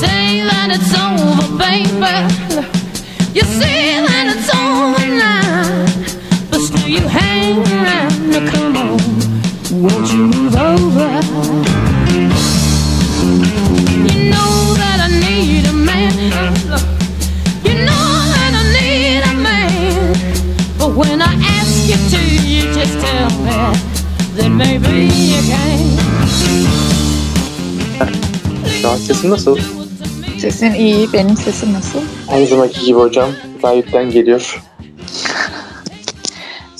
say that it's over, baby. You say that it's over now, but still you hang around. Now come on, won't you move over? You know that I need a man. You know that I need a man. But when I ask you to, you just tell me that maybe you can. Şu an sesim nasıl? Sesin iyi, benim sesim nasıl? Her zamanki gibi hocam, kayıttan geliyor.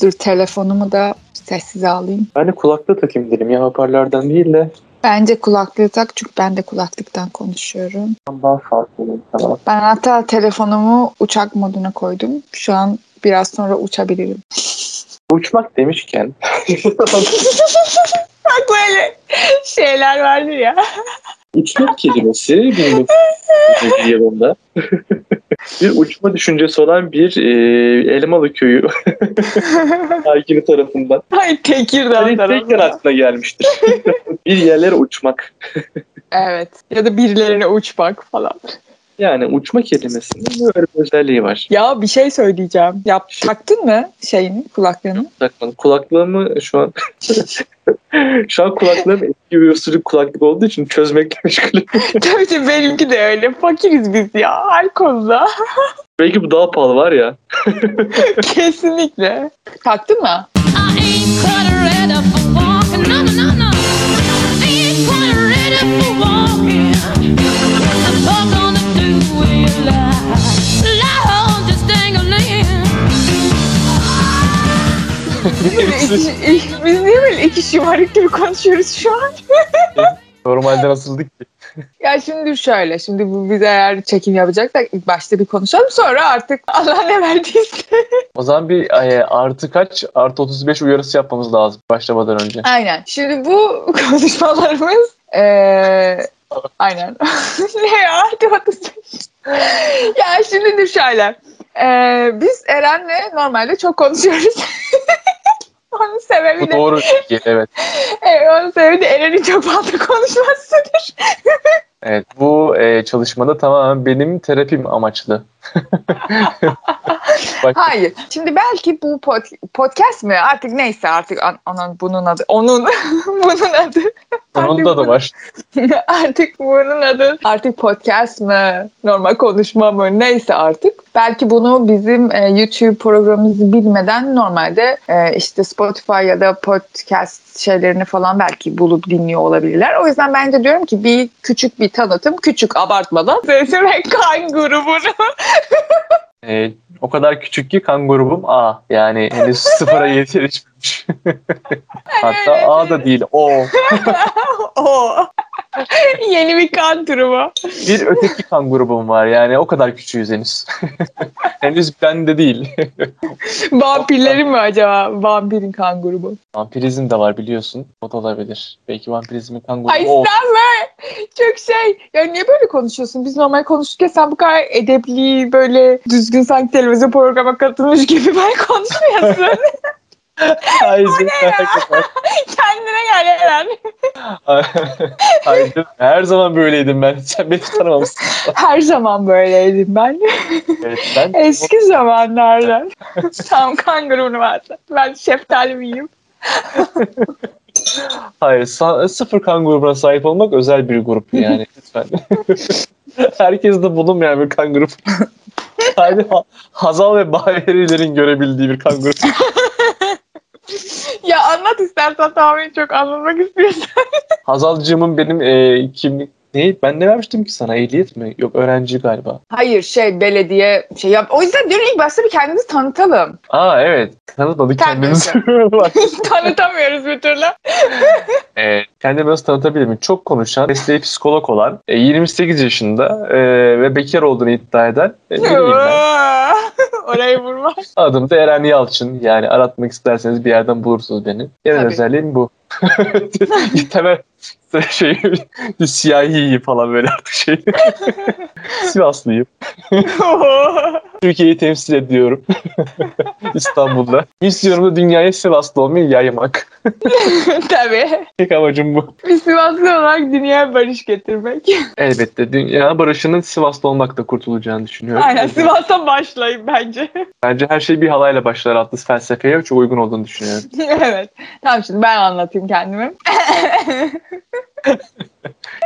Dur telefonumu da sessize alayım. Ben de kulaklığı takayım dedim ya, hoparlardan değil de. Bence kulaklığı tak çünkü ben de kulaklıktan konuşuyorum. Daha farklı. Tamam. Ben hatta telefonumu uçak moduna koydum. Şu an biraz sonra uçabilirim. Uçmak demişken. Bak böyle şeyler vardı ya. Uçmak kelimesi bir yılında bir uçma düşüncesi olan bir Elmalı köyü hakimi tarafından. Hayır, Tekirdağ tarafından aklına gelmiştir. Bir yerlere uçmak. Evet, ya da birilerine uçmak falan. Yani uçma kelimesinin böyle bir özelliği var. Ya bir şey söyleyeceğim. Taktın mı şeyini, kulaklığını? Takmadım. Kulaklığımı şu an... Şu an kulaklığım eski bir usulü kulaklık olduğu için çözmekle meşgulüm. Tabii ki benimki de öyle. Fakiriz biz ya her konuda. Belki bu daha pahalı var ya. Kesinlikle. Taktın mı? Biz niye böyle iki şımarık gibi konuşuyoruz şu an? Normalde nasıldık ki? Ya şimdi şöyle, şimdi biz eğer çekim yapacaksak ilk başta bir konuşalım, sonra artık Allah ne verdiyse. O zaman bir artı kaç, artı 35 uyarısı yapmamız lazım başlamadan önce. Aynen. Şimdi bu konuşmalarımız... aynen. Ne ya? Artı 35. Ya şimdi dur şöyle. Biz Eren'le normalde çok konuşuyoruz. Onun sebebi de... Doğru fikir, evet. Evet, onun sebebi de Eren'in çok fazla konuşmasıdır. Evet, bu çalışmada tamamen benim terapim amaçlı. Hayır, şimdi belki bu podcast mi? Artık neyse, artık bunun adı. Bunun adı. Onun da var. Artık bunun adı. Artık podcast mı? Normal konuşma mı? Neyse artık. Belki bunu bizim YouTube programımızı bilmeden normalde işte Spotify ya da podcast şeylerini falan belki bulup dinliyor olabilirler. O yüzden ben de diyorum ki bir küçük bir tanıtım, küçük abartmadan. Sesim ve kan grubunu. O kadar küçük ki kan grubum A. Yani henüz sıfıra yetişmemiş. Hatta evet. A da değil, O. O. Yeni bir kan grubu. Bir öteki kan grubum var. Yani o kadar küçüğüz henüz. Henüz ben de değil. Vampirlerin mi acaba? Vampirin kan grubu. Vampirizm de var biliyorsun. O da olabilir. Belki vampirizmin kan grubu. Ay sen be! Çok şey. Ya niye böyle konuşuyorsun? Biz normal konuşurken sen bu kadar edepli, böyle düzgün sanki televizyon programa katılmış gibi böyle konuşmuyorsun. Ay, o ne ya? Kendine gel Eren. Ay, her zaman böyleydim ben. Sen beni tanımamışsın. Her zaman böyleydim ben. Evet, ben eski zamanlarda. Tam kangurunu var. Ben şeftali miyim? Hayır, sıfır kan grubuna sahip olmak özel bir grup yani. Lütfen. Herkes de bulunmayan bir kan grubu. Sadece Hazal ve Bağrı'ların görebildiği bir kan grubu. Ya anlat istersen, tamamen çok anlatmak istiyorsan. Hazalcığımın benim kimlik... Ne? Ben ne vermiştim ki sana? Ehliyet mi? Yok, öğrenci galiba. Hayır, belediye şey yap. O yüzden diyorum ilk başta bir kendimizi tanıtalım. Aa evet. Tanıtmadık kendimizi. Tanıtamıyoruz bir türlü. Kendimi nasıl tanıtabilirim? Çok konuşan, mesleği psikolog olan, 28 yaşında ve bekar olduğunu iddia eden biriyim ben. Orayı vurma. Adım da Eren Yalçın. Yani aratmak isterseniz bir yerden bulursunuz beni. Genel özelliğim bu. Temel şey siyahiyim falan böyle artık şey. Sivaslıyım. Türkiye'yi temsil ediyorum İstanbul'da. İstiyorum da dünyaya Sivaslı olmayı yaymak. Tabii. Tek amacım bu. Bir Sivaslı olarak dünyaya barış getirmek. Elbette. Dünya barışının Sivaslı olmakla kurtulacağını düşünüyorum. Aynen. Sivas'tan başlayayım bence. Bence her şey bir halayla başlar adlı felsefeye çok uygun olduğunu düşünüyorum. Evet. Tamam şimdi ben anlatayım kendimi.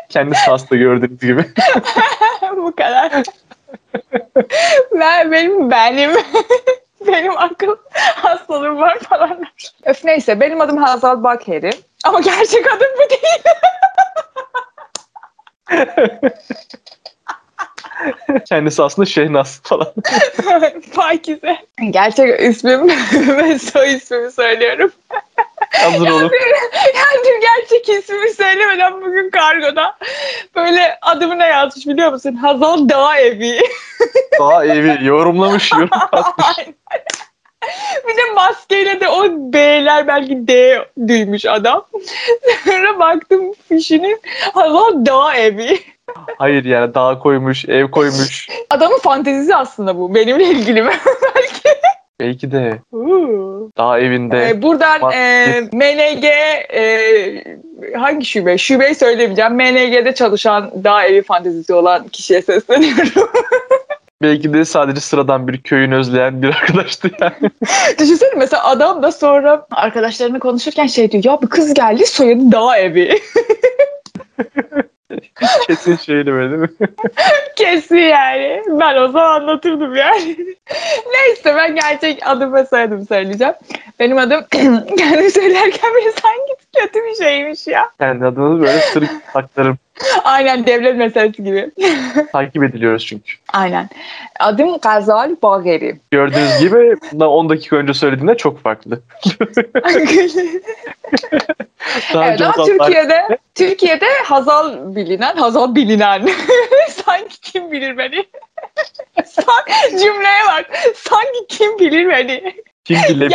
Kendisi hasta gördüğünüz gibi. Bu kadar. Benim akıl hastalığım var falan. Öf neyse benim adım Hazal Bağrı. Ama gerçek adım bu değil. Kendisi aslında Şehnaz falan. Pakize. Gerçek ismim ve soy ismimi söylüyorum. Hazır olun. Yani gerçek ismimi söylemeden bugün kargoda böyle adımına yazmış biliyor musun? Hazal Dağevi. Dağevi yorumlamış. Bir de maskeyle de o B'ler belki D duymuş adam. Sonra baktım fişini Hazal Dağevi. Hayır yani dağ koymuş, ev koymuş. Adamın fantezisi aslında bu. Benimle ilgili mi? Belki de. Dağ evinde. Buradan MNG hangi şube? Şubeyi söylemeyeceğim. MNG'de çalışan dağ evi fantezisi olan kişiye sesleniyorum. Belki de sadece sıradan bir köyün özleyen bir arkadaştı yani. Düşünsene mesela adam da sonra arkadaşlarını konuşurken şey diyor. Ya bir kız geldi soyadı dağ evi. Kesin şeydi böyle değil mi? Kesin yani. Ben o zaman anlatırdım yani. Neyse ben gerçek adımı soyadımı söyleyeceğim. Benim adım kendimi söylerken bile sanki kötü bir şeymiş ya. Kendi adımı böyle sırık saklarım. Aynen devlet meselesi gibi. Takip ediliyoruz çünkü. Aynen. Adım Hazal Bağrı. Gördüğünüz gibi bundan 10 dakika önce söylediğinde çok farklı. Evet ama Türkiye'de Hazal bilinen. Sanki kim bilir beni. Cümleye bak. Sanki kim bilir beni. Kim bilir.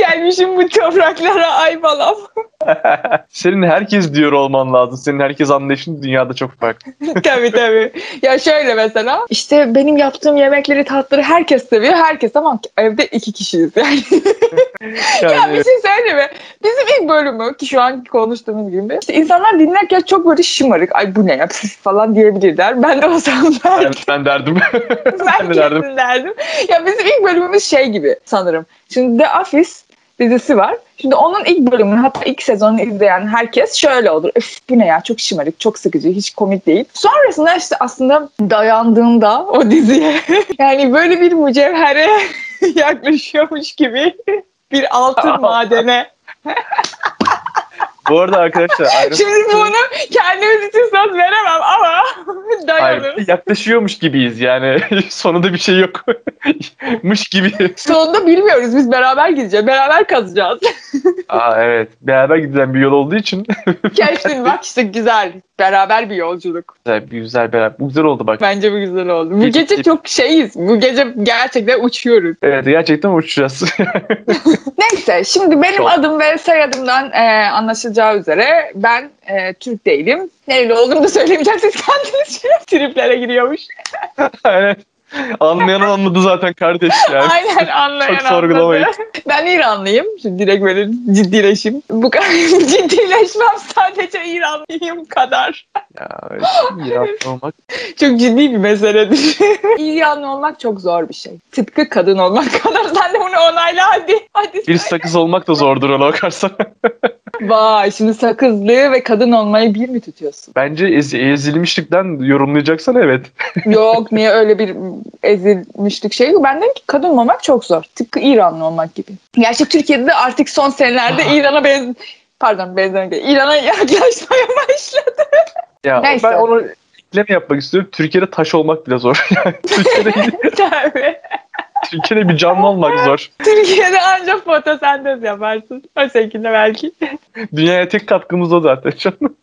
Gelmişim bu topraklara ay balam. Senin herkes diyor olman lazım. Senin herkes anlayışın dünyada çok farklı. Tabii. Ya şöyle mesela işte benim yaptığım yemekleri tatları herkes seviyor. Herkes ama evde 2 kişiyiz yani. Ya bir şey söyleyeyim mi? Bizim ilk bölümü ki şu an konuştuğumuz gibi işte insanlar dinlerken çok böyle şımarık. Ay bu ne ya falan diyebilirler. Ben de o zaman ben derdim. ben derdim. Ya bizim ilk bölümümüz şey gibi sanırım. Şimdi The Office dizisi var. Şimdi onun ilk bölümünü hatta ilk sezonunu izleyen herkes şöyle olur. Öf bu ne ya çok şımarık, çok sıkıcı, hiç komik değil. Sonrasında işte aslında dayandığında o diziye yani böyle bir mücevhere yaklaşıyormuş gibi bir altın madene. Bu arada arkadaşlar... Şimdi bunu kendimiz için söz veremem ama dayanırız. Yaklaşıyormuş gibiyiz yani. Sonunda bir şey yokmuş gibi. Sonunda bilmiyoruz. Biz beraber gideceğiz. Beraber kazacağız. Evet. Beraber gidilen bir yol olduğu için. Keşke bak işte güzel. Beraber bir yolculuk. Güzel beraber. Bu güzel oldu bak. Bence bu güzel oldu. Bu gece çok şeyiz. Bu gece gerçekten uçuyoruz. Evet gerçekten uçacağız. Neyse şimdi benim adım ve soyadımdan anlaşılacağı üzere ben Türk değilim. Nereli olduğumu da söylemeyeceğim. Siz kendiniz triplere giriyormuş. Aynen. Anlayan anladı zaten kardeş yani. Aynen anlayan çok sorgulamayın. Anladı. Ben İranlıyım. Şimdi direkt böyle ciddileşeyim. Bu kadar ciddileşmem sadece İranlıyım kadar. Ya İranlı olmak. Çok ciddi bir meseledir. İranlı olmak çok zor bir şey. Tıpkı kadın olmak kadar. Sen de bunu onayla hadi. Bir sakız olmak da zordur ona bakarsan. Vay şimdi sakızlığı ve kadın olmayı bir mi tutuyorsun? Bence ezilmişlikten yorumlayacaksan evet. Yok niye öyle bir ezilmişlik şey yok. Ben dedim ki kadın olmak çok zor. Tıpkı İranlı olmak gibi. Gerçi Türkiye'de de artık son senelerde İran'a yaklaşmaya başladı. Ya neyse. Ben onu ekleme yapmak istiyorum. Türkiye'de taş olmak bile zor. Yani Türkiye'de bir canlı olmak zor. Türkiye'de ancak fotosentez yaparsın. O şekilde belki. Dünyaya tek katkımız o zaten canım.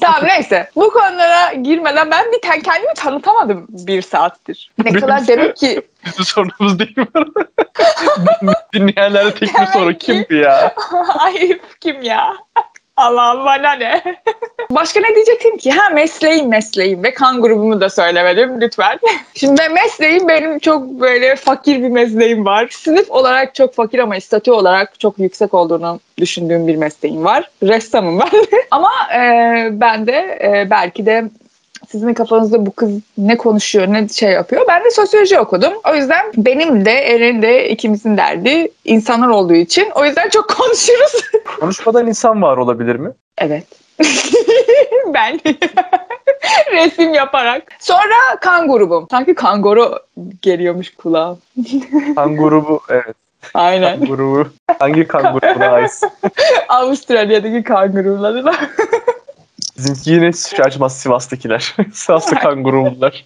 Tamam neyse. Bu konulara girmeden ben bir kendimi tanıtamadım bir saattir. Ne benim kadar demek ki... Bizim sorunumuz değil mi? Dinleyenlere tek bir soru. Kimdi ya? Ayıp kim ya? Allah'ım bana ne? Başka ne diyecektim ki? Ha, mesleğim ve kan grubumu da söylemedim lütfen. Şimdi mesleğim, benim çok böyle fakir bir mesleğim var. Sınıf olarak çok fakir ama istatü olarak çok yüksek olduğunu düşündüğüm bir mesleğim var. Ressamım ben. Ama ben de belki de sizin kafanızda bu kız ne konuşuyor, ne şey yapıyor. Ben de sosyoloji okudum. O yüzden benim de Eren'in de ikimizin derdi insanlar olduğu için. O yüzden çok konuşuruz. Konuşmadan insan var olabilir mi? Evet. Ben resim yaparak. Sonra kan grubum. Sanki kanguru geliyormuş kulağa. Kan grubu, evet. Aynen. Kanguru. Hangi kanguru ait? Avustralya'daki kangurularla. Bizimki yine şaşmaz Sivas'takiler. Sivas'ta kangurular.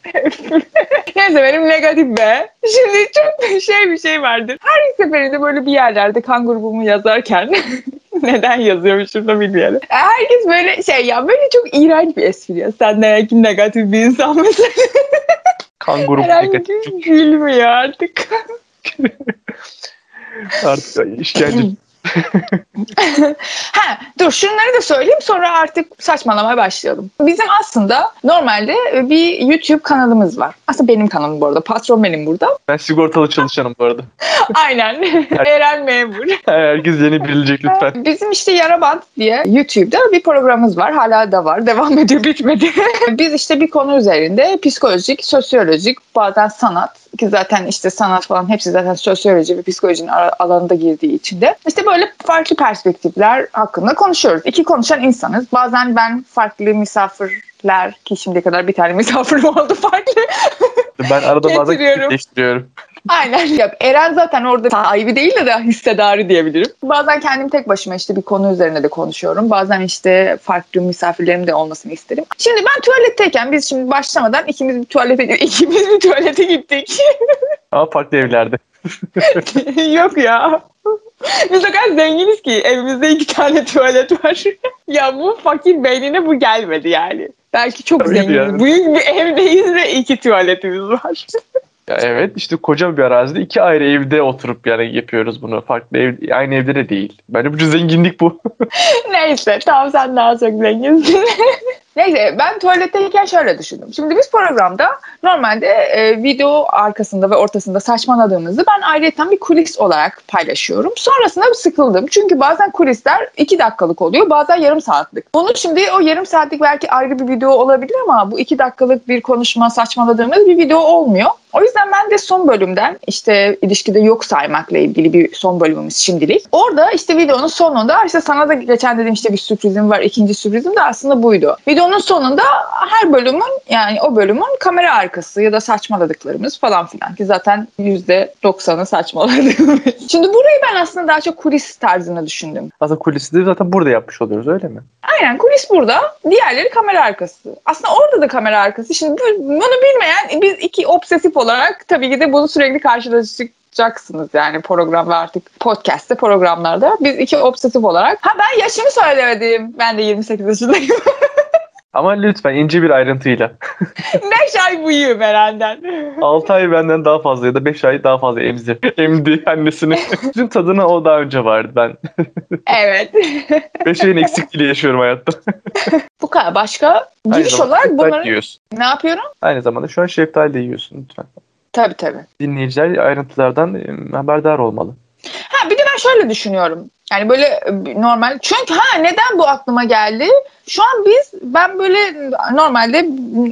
Neyse, benim negatif be. Şimdi çok bir şey vardır. Her seferinde böyle bir yerlerde kan grubumu yazarken neden yazıyormuşum da bilmiyorum. Herkes böyle şey ya, böyle çok iğrenç bir espri ya. Sen de negatif bir insan mısın? Kan grubu negatif. Gülmüyor artık. Artık işkence. Ha, dur şunları da söyleyeyim, sonra artık saçmalamaya başlayalım. Bizim aslında normalde bir YouTube kanalımız var. Aslında benim kanalım bu arada. Patron benim burada. Ben sigortalı çalışanım bu arada. Aynen. Eren memur. Herkes yeni bilecek lütfen. Bizim işte Yara Bant diye YouTube'da bir programımız var. Hala da var. Devam ediyor, bitmedi. Biz işte bir konu üzerinde psikolojik, sosyolojik, bazen sanat, ki zaten işte sanat falan hepsi zaten sosyoloji ve psikolojinin alanında girdiği için de işte böyle farklı perspektifler hakkında konuşuyoruz. İki konuşan insanız. Bazen ben farklı misafirler, ki şimdiye kadar bir tane misafirim oldu farklı. Ben arada bazen değiştiriyorum. Aynen. Ya, Eren zaten orada sahibi değil de hissedarı diyebilirim. Bazen kendim tek başıma işte bir konu üzerine de konuşuyorum. Bazen işte farklı misafirlerim de olmasını isterim. Şimdi ben tuvaletteyken, biz şimdi başlamadan ikimiz bir tuvalete gittik. Ama farklı evlerde. Yok ya. Biz o kadar zenginiz ki evimizde 2 tane tuvalet var. Ya bu fakir beynine bu gelmedi yani. Belki çok zenginiz. Yani. Büyük bir evdeyiz ve 2 tuvaletimiz var. Ya evet, işte koca bir arazide 2 ayrı evde oturup yani yapıyoruz bunu. Farklı ev, aynı evde de değil. Bence bu zenginlik bu. Neyse, tamam, sen daha çok zenginsin. Neyse, ben tuvaletteyken şöyle düşündüm. Şimdi biz programda normalde video arkasında ve ortasında saçmaladığımızı ben ayrıca bir kulis olarak paylaşıyorum. Sonrasında sıkıldım. Çünkü bazen kulisler 2 dakikalık oluyor, bazen yarım saatlik. Bunu şimdi o yarım saatlik belki ayrı bir video olabilir ama bu 2 dakikalık bir konuşma, saçmaladığımız bir video olmuyor. O yüzden ben de son bölümden işte ilişkide yok saymakla ilgili bir son bölümümüz şimdilik. Orada işte videonun sonunda işte sana da geçen dedim işte bir sürprizim var. 2. sürprizim de aslında buydu. Videonun sonunda her bölümün yani o bölümün kamera arkası ya da saçmaladıklarımız falan filan, ki zaten %90'ı saçmaladığımız. Şimdi burayı ben aslında daha çok kulis tarzında düşündüm. Aslında kulisi de zaten burada yapmış oluyoruz, öyle mi? Aynen, kulis burada. Diğerleri kamera arkası. Aslında orada da kamera arkası. Şimdi bunu bilmeyen biz 2 obsesif olarak tabii ki de bunu sürekli karşılaşacaksınız yani program ve artık podcast'te programlarda. Biz 2 obsesif olarak. Ha, ben yaşımı söylemedim. Ben de 28 yaşındayım. Ama lütfen ince bir ayrıntıyla. 5 ay büyüğüm herhalde. 6 ay benden daha fazla ya da 5 ay daha fazla emdi annesini. Bütün tadına o daha önce vardı ben. Evet. 5 ayın eksikliğiyle yaşıyorum hayatta. Bu kadar. Başka giriş olarak bunları yiyorsun. Ne yapıyorum? Aynı zamanda şu an şeftali de yiyorsun lütfen. Tabii. Dinleyiciler ayrıntılardan haberdar olmalı. Ha, bir de ben şöyle düşünüyorum. Yani böyle normal. Çünkü neden bu aklıma geldi? Şu an ben böyle normalde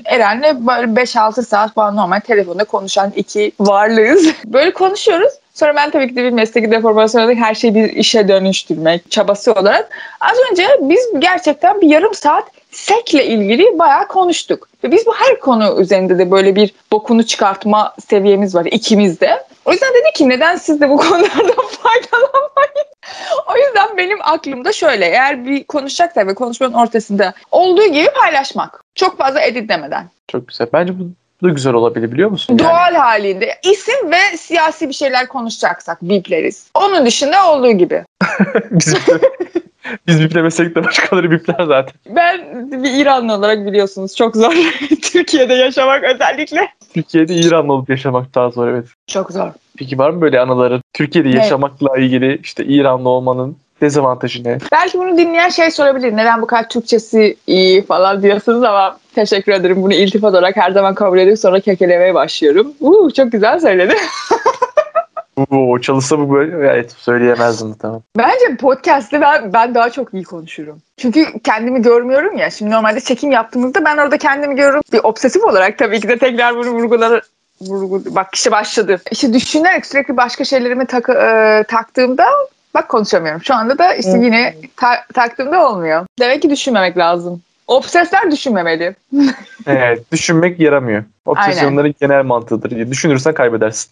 Eren'le böyle 5-6 saat falan normal telefonda konuşan 2 varlığız. Böyle konuşuyoruz. Sonra ben tabii ki de bir mesleki deformasyon olarak her şeyi bir işe dönüştürmek çabası olarak. Az önce biz gerçekten bir yarım saat Sek'le ilgili bayağı konuştuk. Ve biz bu her konu üzerinde de böyle bir bokunu çıkartma seviyemiz var ikimiz de. O yüzden dedi ki neden siz de bu konulardan faydalanmayın? O yüzden benim aklımda şöyle, eğer bir konuşacaksa ve konuşmanın ortasında olduğu gibi paylaşmak. Çok fazla editlemeden. Çok güzel. Bence bu da güzel olabilir, biliyor musun? Doğal yani. Halinde. İsim ve siyasi bir şeyler konuşacaksak bipleriz. Onun dışında olduğu gibi. Biz biplemesek de başkaları bipler zaten. Ben bir İranlı olarak biliyorsunuz çok zor. Türkiye'de yaşamak özellikle. Türkiye'de İranlı olup yaşamak daha zor, evet. Çok zor. Peki var mı böyle anıları? Türkiye'de yaşamakla ilgili işte İranlı olmanın Dezavantajı ne? Belki bunu dinleyen şey sorabilir. Neden bu kadar Türkçesi iyi falan diyorsunuz ama teşekkür ederim. Bunu iltifat olarak her zaman kabul edip sonra kekelemeye başlıyorum. Çok güzel söyledi. Çalışsa bu böyle evet, söyleyemezdim tamam. Bence podcast'te ben daha çok iyi konuşurum. Çünkü kendimi görmüyorum ya. Şimdi normalde çekim yaptığımızda ben orada kendimi görüyorum. Bir obsesif olarak tabii ki de tekrar bunu vurgularım. Bak kişi başladı. İşte düşünerek sürekli başka şeylerimi taktığımda bak konuşamıyorum. Şu anda da işte yine taktığımda olmuyor. Demek ki düşünmemek lazım. Obsesler düşünmemeli. Evet. Düşünmek yaramıyor. Obsesyonların genel mantığıdır. Düşünürsen kaybedersin.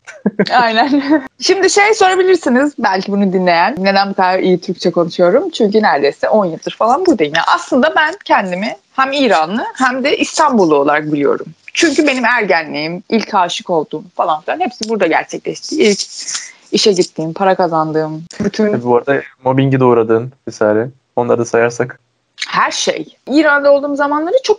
Aynen. Şimdi şey sorabilirsiniz. Belki bunu dinleyen. Neden bu kadar iyi Türkçe konuşuyorum? Çünkü neredeyse 10 yıldır falan buradayım. Yani aslında ben kendimi hem İranlı hem de İstanbullu olarak biliyorum. Çünkü benim ergenliğim, ilk aşık olduğum falan filan hepsi burada gerçekleşti. İlk işe gittiğim, para kazandığım, bütün... Bu arada mobbingi de uğradığın vesaire. Onları da sayarsak. Her şey. İran'da olduğum zamanları çok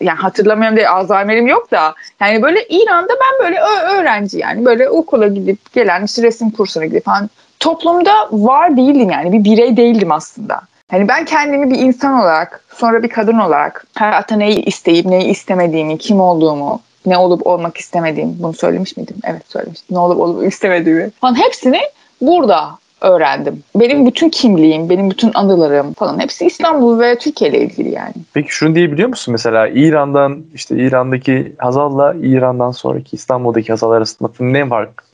yani hatırlamıyorum diye Alzheimer'im yok da yani böyle İran'da ben böyle öğrenci yani böyle okula gidip gelen işte resim kursuna gidip falan toplumda var değildim yani bir birey değildim aslında. Hani ben kendimi bir insan olarak sonra bir kadın olarak hayatta neyi isteyip neyi istemediğimi, kim olduğumu, ne olup olmak istemediğim bunu söylemiş miydim? Evet söylemiştim. Ne olup istemediğimi falan hepsini burada öğrendim. Benim bütün kimliğim, benim bütün anılarım falan hepsi İstanbul ve Türkiye ile ilgili yani. Peki şunu diyebiliyor musun mesela İran'dan işte İran'daki Hazal'la İran'dan sonraki İstanbul'daki Hazal arasında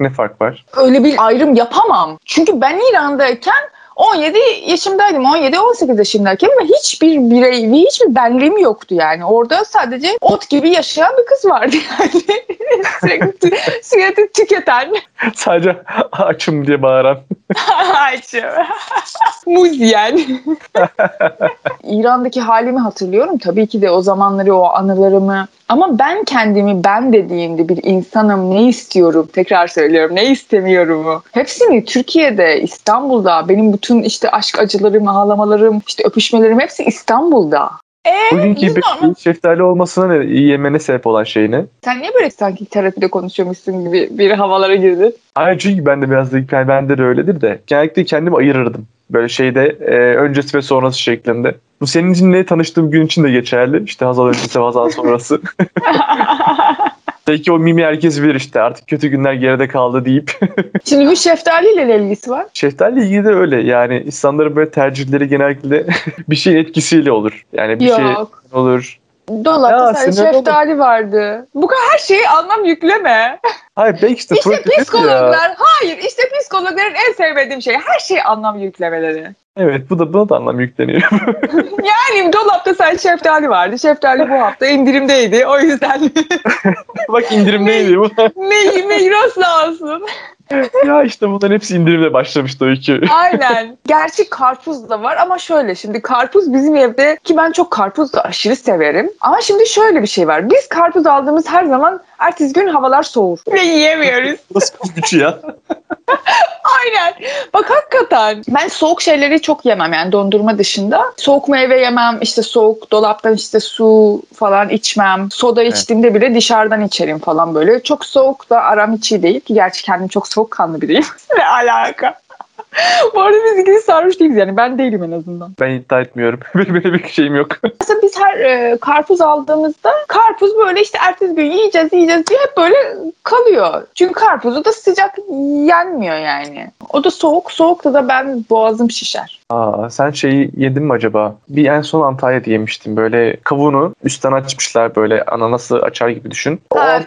ne fark var? Öyle bir ayrım yapamam. Çünkü ben İran'dayken 17 yaşımdaydım. 17-18 yaşındayken ve hiçbir birey ve hiçbir benliğim yoktu yani. Orada sadece ot gibi yaşayan bir kız vardı yani. Sürekli sigareti tüketen. Sadece açım diye bağıran. Açım. Muz yani. İran'daki halimi hatırlıyorum. Tabii ki de o zamanları, o anılarımı. Ama ben kendimi ben dediğimde bir insanım, ne istiyorum, tekrar söylüyorum, ne istemiyorumu. Hepsini Türkiye'de, İstanbul'da, benim bütün işte aşk acılarım, ağlamalarım, işte öpüşmelerim hepsi İstanbul'da. Bugünkü şeftali olmasına yemene sebep olan şey ne? Sen niye böyle sanki terapide konuşuyormuşsun gibi bir havalara girdin? Hayır çünkü ben de biraz da bende de öyledir de genellikle kendimi ayırırdım. Böyle şeyde öncesi ve sonrası şeklinde. Bu senin için tanıştığım gün için de geçerli. İşte Hazal öncesi, Hazal sonrası. Belki o mimi herkes bilir işte artık kötü günler geride kaldı deyip. Şimdi bu şeftaliyle ne ilgisi var? Şeftaliyle ilgili de öyle yani insanların böyle tercihleri genellikle bir şeyin etkisiyle olur. Yani bir şey olur. Dolapta sadece şeftali vardı. Bu kadar her şeyi anlam yükleme. Hayır belki işte psikologlar. Hayır işte psikologların en sevmediğim şey her şeyi anlam yüklemeleri. Evet buna da anlam yükleniyor. Yani dolapta sadece şeftali vardı. Şeftali bu hafta indirimdeydi. O yüzden. Bak indirimdeydi bu. Migros'la olsun. Ya işte bunların hepsi indirimle başlamıştı o iki. Aynen. Gerçi karpuz da var ama şöyle şimdi karpuz bizim evde ki ben çok karpuz da aşırı severim. Ama şimdi şöyle bir şey var. Biz karpuz aldığımız her zaman ertesi gün havalar soğur. Ve yiyemiyoruz. Nasıl bir gücü ya? Aynen. Bak hakikaten ben soğuk şeyleri çok yemem yani dondurma dışında. Soğuk meyve yemem, işte soğuk dolaptan işte su falan içmem. Soda içtiğimde bile dışarıdan içerim falan böyle. Çok soğuk da aram hiç iyi değil ki gerçi kendim çok soğukkanlı biriyim. Ne alaka? Bu arada biz ikimiz sarhoş değiliz yani ben değilim en azından. Ben iddia etmiyorum. Böyle bir şeyim yok. Aslında biz her karpuz aldığımızda karpuz böyle işte ertesi gün yiyeceğiz diye hep böyle kalıyor. Çünkü karpuzu da sıcak yenmiyor yani. O da soğukta da ben boğazım şişer. Sen şeyi yedin mi acaba? Bir en son Antalya'da yemiştim böyle kavuğunu üstten açmışlar böyle ananası açar gibi düşün.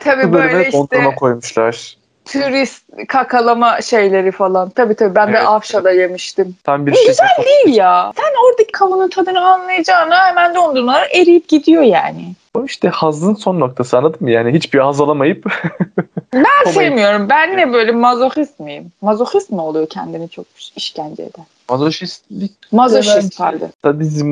Tabii böyle işte. Dondurma koymuşlar. Turist kakalama şeyleri falan. Tabii ben de Avşa'da yemiştim. Güzel değil ya. Sen oradaki kavunun tadını anlayacağına hemen dondurmalar eriyip gidiyor yani. O işte hazın son noktası anladın mı? Yani hiçbir haz alamayıp. Ben sevmiyorum. Ben ne böyle mazohist miyim? Mazohist mi oluyor kendini çok işkence eden? Mazoşist halde. Sadizm,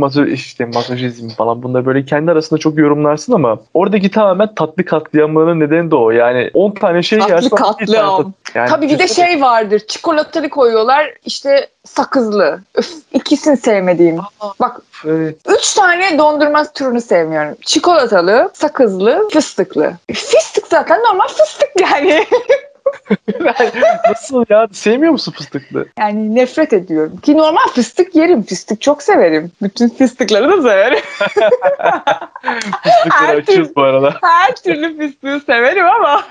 mazoşizm falan bunlar böyle kendi arasında çok yorumlarsın ama oradaki tamamen tatlı katliamının nedeni de o. Yani 10 tane şey yersen... Tatlı katliam. Yani tabii bir de şey vardır. Çikolatalı koyuyorlar işte sakızlı. Öf, ikisini sevmediğim. Bak 3 tane dondurma türünü sevmiyorum. Çikolatalı, sakızlı, fıstıklı. Fıstık zaten normal fıstık yani. Nasıl ya? Sevmiyor musun fıstıklı? Yani nefret ediyorum. Ki normal fıstık yerim. Fıstık çok severim. Bütün fıstıkları da severim. Fıstıkları açıyoruz bu arada. Her türlü fıstığı severim ama...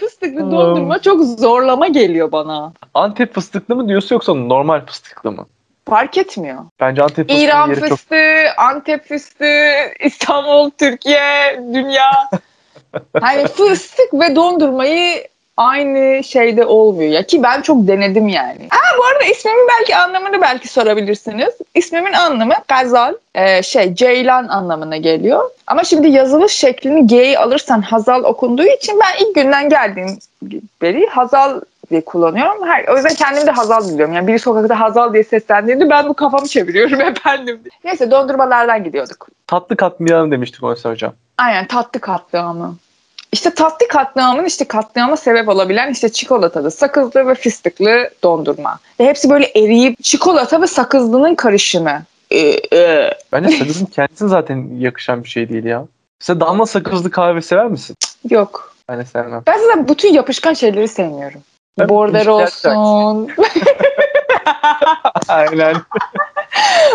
Fıstıklı dondurma çok zorlama geliyor bana. Antep fıstıklı mı diyorsun yoksa normal fıstıklı mı? Fark etmiyor. Bence Antep fıstığı İran fıstığı, çok... Antep fıstığı, İstanbul, Türkiye, dünya. Hani fıstık ve dondurmayı aynı şeyde olmuyor ya ki ben çok denedim yani. Ha bu arada ismimin belki anlamını belki sorabilirsiniz. İsmimin anlamı Hazal, ceylan anlamına geliyor. Ama şimdi yazılış şeklini G'yi alırsan Hazal okunduğu için ben ilk günden geldiğim beri Hazal diye kullanıyorum. O yüzden kendimi de Hazal biliyorum. Yani biri sokakta Hazal diye seslendiğinde ben bu kafamı çeviriyorum efendim. Neyse dondurmalardan gidiyorduk. Tatlı katliamı demiştik oysa hocam. Aynen tatlı katliamı. İşte tatlı katliamın katliama sebep olabilen çikolatalı, sakızlı ve fıstıklı dondurma. Ve hepsi böyle eriyip çikolata ve sakızlının karışımı. Bence sakızın kendisi zaten yakışan bir şey değil ya. Mesela damla sakızlı kahve sever misin? Yok. Ben de sevmem. Ben zaten bütün yapışkan şeyleri sevmiyorum. Ben border olsun. Aynen.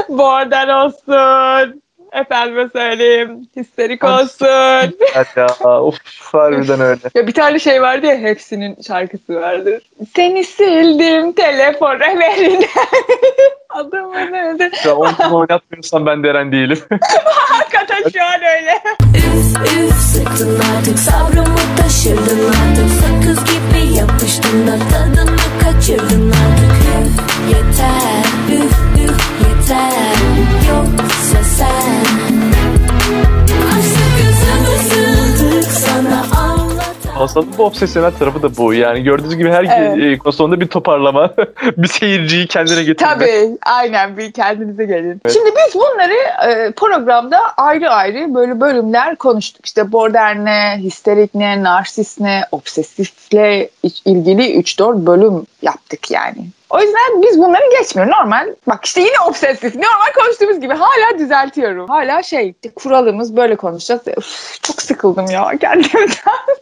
Border olsun. Efendim söyleyeyim. Histerik olsun. Hatta of harbiden öyle. Ya bir tane şey vardı ya hepsinin şarkısı vardı. Seni sildim telefon everinden. Adamın öyle. Ya onu oynatmıyorsan ben de Eren değilim. Hakikaten şu an öyle. Üf sıktın artık sabrımı taşırdın artık. Sakız gibi yapıştın da tadını kaçırdın artık. Üf yeter, üf üf yeter. Yoksa sen aslında bu obsesyonel tarafı da bu. Yani gördüğünüz gibi her konusunda bir toparlama, bir seyirciyi kendine getirmek. Tabii, aynen bir kendinize gelin. Evet. Şimdi biz bunları programda ayrı ayrı böyle bölümler konuştuk. İşte border ne, histerik ne, narsist ne, obsesifle ilgili 3-4 bölüm yaptık yani. O yüzden biz bunları geçmiyoruz. Normal, bak işte yine obsesif. Normal konuştuğumuz gibi hala düzeltiyorum. Hala kuralımız böyle konuşacağız. Uf, çok sıkıldım ya kendimden.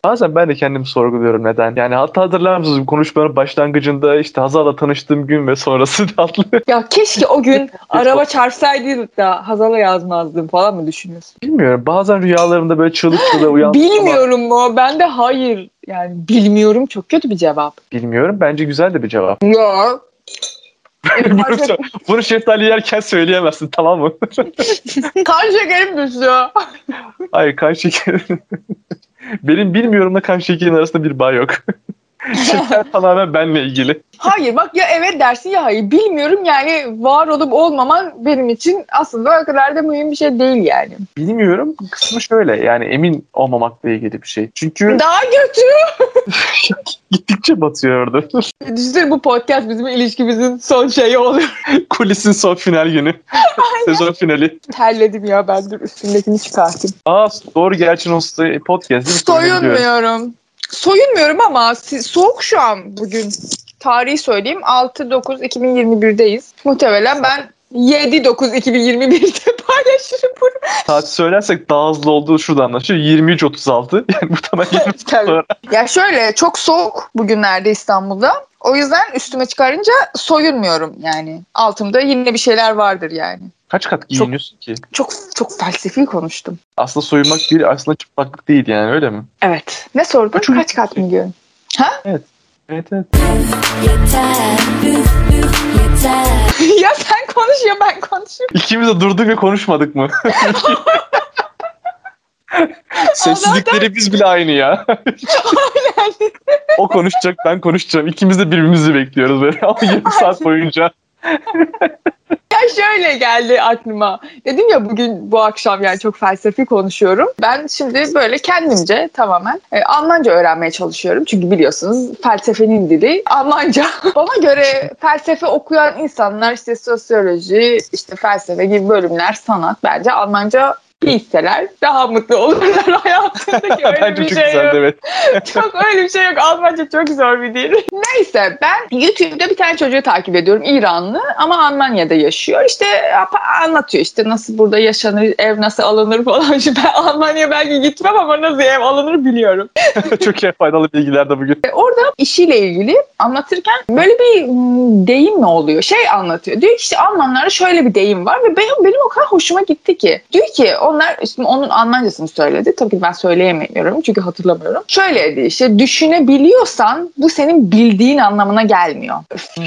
Bazen ben de kendimi sorguluyorum neden. Yani hatta hatırlar mısınız konuşmanın başlangıcında Hazal'la tanıştığım gün ve sonrası tatlı. Ya keşke o gün araba çarpsaydı da Hazal'a yazmazdım falan mı düşünüyorsun? Bilmiyorum. Bazen rüyalarımda böyle çığlık uyandım. Bilmiyorum ama... Ben de hayır. Yani bilmiyorum çok kötü bir cevap. Bilmiyorum bence güzel de bir cevap. Ya. Bunu şeftali yerken söyleyemezsin tamam mı? Kan şekerim düştü. Hayır kan şekerim. Benim bilmiyorumla kan şekerin arasında bir bağ yok. Şeftali tamamen benle ilgili. Hayır bak ya evet dersin ya hayır. Bilmiyorum yani var olup olmaman benim için aslında o kadar da mühim bir şey değil yani. Bilmiyorum kısmı şöyle yani emin olmamakla ilgili bir şey. Çünkü... Daha kötü. Gittikçe batıyordu. Düşünsene bu podcast bizim ilişkimizin son şeyi oluyor. Kulisin son final günü. Sezon finali. Terledim ya ben dur üstündekini çıkartayım. Aa doğru gerçi o podcast. Soyunmuyorum. Soyunmuyorum ama soğuk şu an bugün. Tarihi söyleyeyim. 6-9-2021'deyiz. Muhtemelen ben 7-9-2021'de paylaşırım bunu. Saat söylersek daha hızlı olduğu şurada anlaşılıyor. 23-36. Yani muhtemelen 20 sonra. Ya şöyle çok soğuk bugünlerde İstanbul'da. O yüzden üstüme çıkarınca soyunmuyorum yani. Altımda yine bir şeyler vardır yani. Kaç kat giyiniyorsun ki? Çok felsefi konuştum. Aslında soyunmak değil, aslında çıplaklık değil yani öyle mi? Evet. Ne sordun? Kaç kat mı giyiyorsun? Ha? Evet. Ya sen konuş ya ben konuşayım. İkimiz de durduk ve konuşmadık mı? Sessizlikleri biz bile aynı ya. Aynen. O konuşacak ben konuşacağım. İkimiz de birbirimizi bekliyoruz böyle ama 20 saat boyunca. Ya şöyle geldi aklıma. Dedim ya bugün bu akşam yani çok felsefi konuşuyorum. Ben şimdi böyle kendimce tamamen Almanca öğrenmeye çalışıyorum. Çünkü biliyorsunuz felsefenin dili Almanca. Bana göre felsefe okuyan insanlar sosyoloji, felsefe gibi bölümler, sanat bence Almanca bilseler daha mutlu olurlar hayatındaki. Öyle bir şey yok. Evet. Çok öyle bir şey yok. Almanca çok zor bir dil. Neyse, ben YouTube'da bir tane çocuğu takip ediyorum. İranlı ama Almanya'da yaşıyor. İşte anlatıyor işte nasıl burada yaşanır, ev nasıl alınır falan. Ben Almanya'ya belki gitmem ama nasıl ev alınır biliyorum. Çok iyi, faydalı bilgiler de bugün. Orada işiyle ilgili anlatırken böyle bir deyim mi oluyor? Şey anlatıyor. Diyor ki işte Almanlara şöyle bir deyim var ve benim o kadar hoşuma gitti ki. Diyor ki onlar, onun Almancasını söyledi. Tabii ki ben söyleyemiyorum çünkü hatırlamıyorum. Şöyle dedi işte, düşünebiliyorsan bu senin bildiğin anlamına gelmiyor.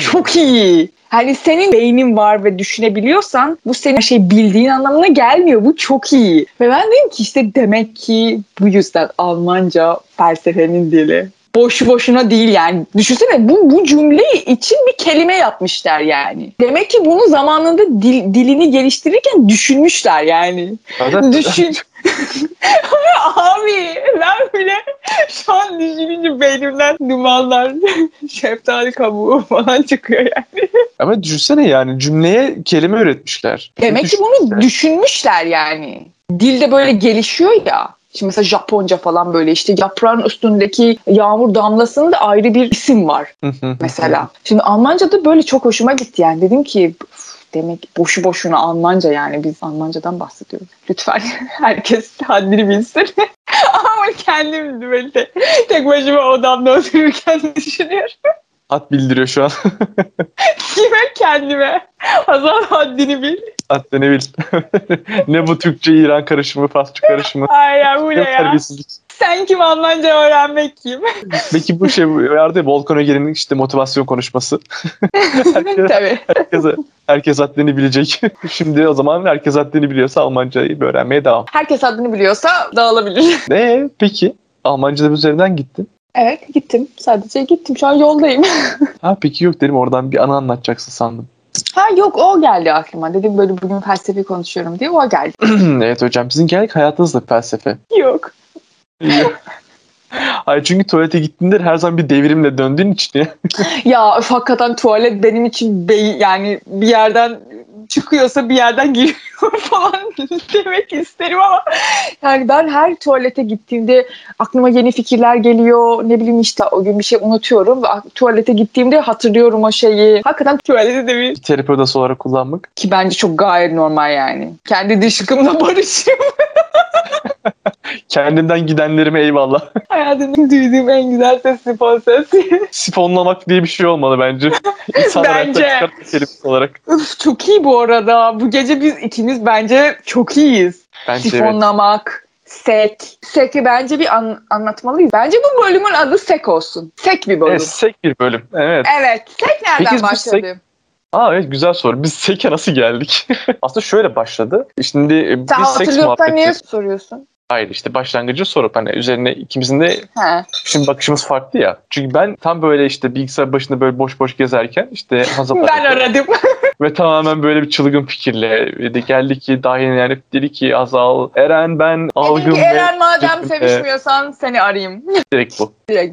Çok iyi. Hani senin beynin var ve düşünebiliyorsan bu senin şey bildiğin anlamına gelmiyor. Bu çok iyi. Ve ben dedim ki işte demek ki bu yüzden Almanca felsefenin dili. Boşu boşuna değil yani. Düşünsene bu cümle için bir kelime yapmışlar yani. Demek ki bunu zamanında dilini geliştirirken düşünmüşler yani. Düşün. Abi ben bile şu an düşününce beynimden dumanlar, şeftali kabuğu falan çıkıyor yani. Ama düşünsene yani cümleye kelime üretmişler. Demek ki bunu düşünmüşler yani. Dilde böyle gelişiyor ya. Şimdi mesela Japonca falan böyle işte yaprağın üstündeki yağmur damlasının da ayrı bir isim var mesela. Şimdi Almanca'da böyle çok hoşuma gitti yani. Dedim ki demek boşu boşuna Almanca yani biz Almanca'dan bahsediyoruz. Lütfen herkes haddini bilsin. Ama kendim böyle tek başıma odamda otururken düşünüyorum. Hat bildiriyor şu an. Kime? Kendime. Hazal haddini bil. Haddini bil. Ne bu Türkçe-İran karışımı, Fasçı karışımı. Aynen bu ne ya? Sen kim, Almanca öğrenmek kim? Peki bu şey vardı ya, Volkan Ögelin'in işte motivasyon konuşması. Herkes haddini bilecek. Şimdi o zaman herkes haddini biliyorsa Almancayı öğrenmeye devam. Herkes haddini biliyorsa dağılabilir. Peki Almanca'da üzerinden gittin. Evet gittim. Sadece gittim. Şu an yoldayım. Ha peki yok dedim. Oradan bir anı anlatacaksın sandım. Ha yok o geldi aklıma. Dedim böyle bugün felsefi konuşuyorum diye o geldi. Evet hocam sizin gerçek hayatınızda felsefe. Yok. Ay çünkü tuvalete gittiğinde her zaman bir devrimle döndüğün için ya. Ya öf, hakikaten tuvalet benim için yani bir yerden çıkıyorsa bir yerden giriyor falan demek isterim ama yani ben her tuvalete gittiğimde aklıma yeni fikirler geliyor, ne bileyim işte o gün bir şey unutuyorum ve tuvalete gittiğimde hatırlıyorum o şeyi. Hakikaten tuvalete de bir terapi odası olarak kullanmak. Ki bence çok gayet normal yani. Kendi dışkımla barışım. Kendimden gidenlerime eyvallah. Hayatımda duyduğum en güzel ses sifon sesi. Sifonlamak diye bir şey olmalı bence. İnsan bence. Olarak. Öf, çok iyi bu arada. Bu gece biz ikimiz bence çok iyiyiz. Bence sifonlamak, evet. Sek'i bence bir anlatmalıyız. Bence bu bölümün adı Sek olsun. Sek bir bölüm. Evet, Sek bir bölüm. Evet. Evet. Sek nereden peki, başladı? Aa evet güzel soru. Biz Sek'e nasıl geldik? Aslında şöyle başladı. Şimdi biz sen hatırlıyorsan niye soruyorsun? Hayır işte başlangıcı sorup hani üzerine ikimizin de şimdi bakışımız farklı ya. Çünkü ben tam böyle işte bilgisayar başında böyle boş boş gezerken işte ben aradım. Ve tamamen böyle bir çılgın fikirle dedi geldi ki dahi yani dedi ki Hazal, Eren ben algım. Eren madem sevişmiyorsan seni arayayım. Direkt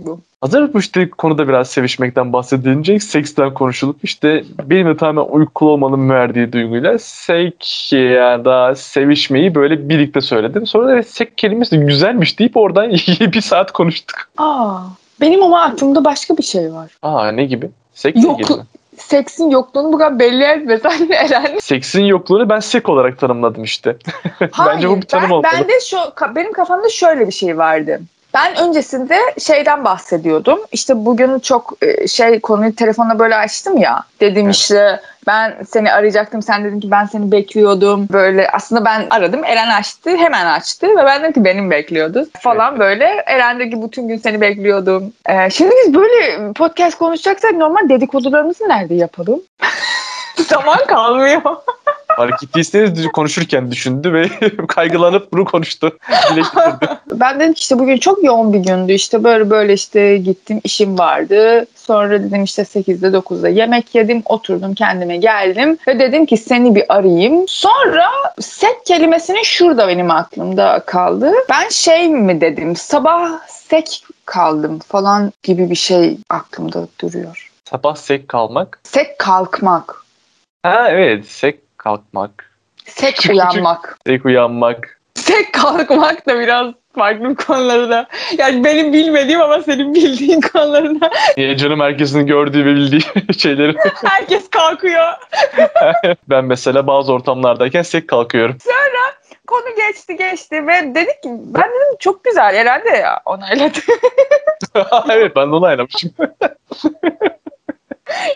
bu. Hazır bu işte konuda biraz sevişmekten bahsedince seksten konuşulup işte benim de tamamen uykulu olmanın verdiği duyguyla sek ya da sevişmeyi böyle birlikte söyledim. Sonra da sek kelimesi güzelmiş deyip oradan bir saat konuştuk. Aa, benim ama aklımda başka bir şey var. Aa ne gibi? Sek gibi. Seksin yokluğunu bu kadar belli etmesen Eren. Seksin yokluğunu ben sek olarak tanımladım işte. Hayır, bence bu bir tanım olmalı. Benim kafamda şöyle bir şey vardı. Ben öncesinde şeyden bahsediyordum. İşte bugün çok konuyu telefonla böyle açtım ya. Dedim evet. İşte ben seni arayacaktım. Sen dedin ki ben seni bekliyordum. Böyle aslında ben aradım. Eren açtı. Hemen açtı. Ve ben dedim ki beni bekliyordu. Falan evet. Böyle. Eren dedi ki bütün gün seni bekliyordum. Şimdi biz böyle podcast konuşacaksak normal dedikodularımızı nerede yapalım? Zaman kalmıyor. Fark ettiyseniz konuşurken düşündü ve kaygılanıp bunu konuştu. Ben dedim ki işte bugün çok yoğun bir gündü. İşte böyle işte gittim, işim vardı. Sonra dedim işte 8'de 9'da yemek yedim. Oturdum, kendime geldim. Ve dedim ki seni bir arayayım. Sonra sek kelimesinin şurada benim aklımda kaldı. Ben şey mi dedim, sabah sek kaldım falan gibi bir şey aklımda duruyor. Sabah sek kalmak? Sek kalkmak. Ha evet, sek kalkmak. Sek uyanmak. Sek uyanmak. yüksek kalkmak da biraz farklı konularda. Yani benim bilmediğim ama senin bildiğin konularında. Canım herkesin gördüğü ve bildiği şeyleri. Herkes kalkıyor. Ben mesela bazı ortamlardayken sek kalkıyorum. Sonra konu geçti ve dedik ki ben dedim çok güzel. Eren de ya onayladı. Evet, ben de onaylamışım.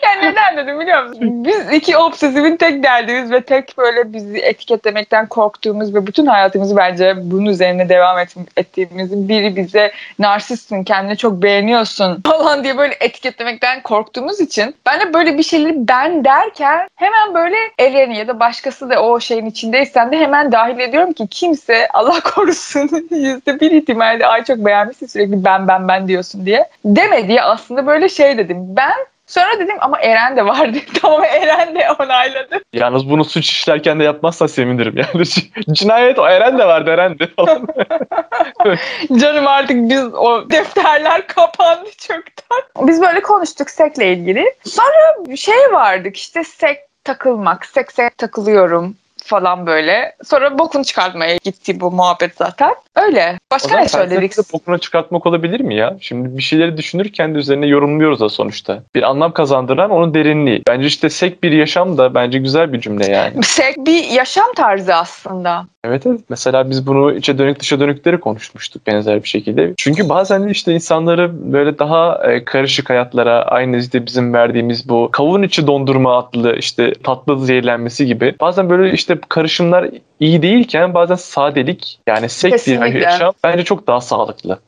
Yani neden dedim biliyor musun? Biz iki obsesifin tek derdimiz ve tek böyle bizi etiketlemekten korktuğumuz ve bütün hayatımızı bence bunun üzerine devam ettiğimizin biri bize narsistsin, kendini çok beğeniyorsun falan diye böyle etiketlemekten korktuğumuz için ben de böyle bir şeyleri ben derken hemen böyle Eren'i ya da başkası da o şeyin içindeysen de hemen dahil ediyorum ki kimse Allah korusun %1 ihtimalle ay çok beğenmişsin sürekli ben diyorsun diye deme diye aslında böyle şey dedim ben. Sonra dedim ama Eren de vardı. Tamam, Eren de onayladı. Yalnız bunu suç işlerken de yapmazsan sevinirim. Yani cinayet o Eren de vardı, Eren de falan. Canım artık biz o defterler kapandı çoktan. Biz böyle konuştuk Sek'le ilgili. Sonra şey vardık işte Sek takılmak, Sek takılıyorum falan böyle. Sonra bokunu çıkartmaya gitti bu muhabbet zaten. Öyle. Başka ne söyledik? Bokunu çıkartmak olabilir mi ya? Şimdi bir şeyleri düşünürken de üzerine yorumluyoruz da sonuçta. Bir anlam kazandıran onun derinliği. Bence işte sek bir yaşam da bence güzel bir cümle yani. Sek bir yaşam tarzı aslında. Evet. Mesela biz bunu içe dönük dışa dönükleri konuşmuştuk benzer bir şekilde. Çünkü bazen de işte insanları böyle daha karışık hayatlara, aynı işte bizim verdiğimiz bu kavun içi dondurma adlı işte tatlı zehirlenmesi gibi. Bazen böyle işte karışımlar iyi değilken bazen sadelik yani sek diye bir yaşam bence çok daha sağlıklı.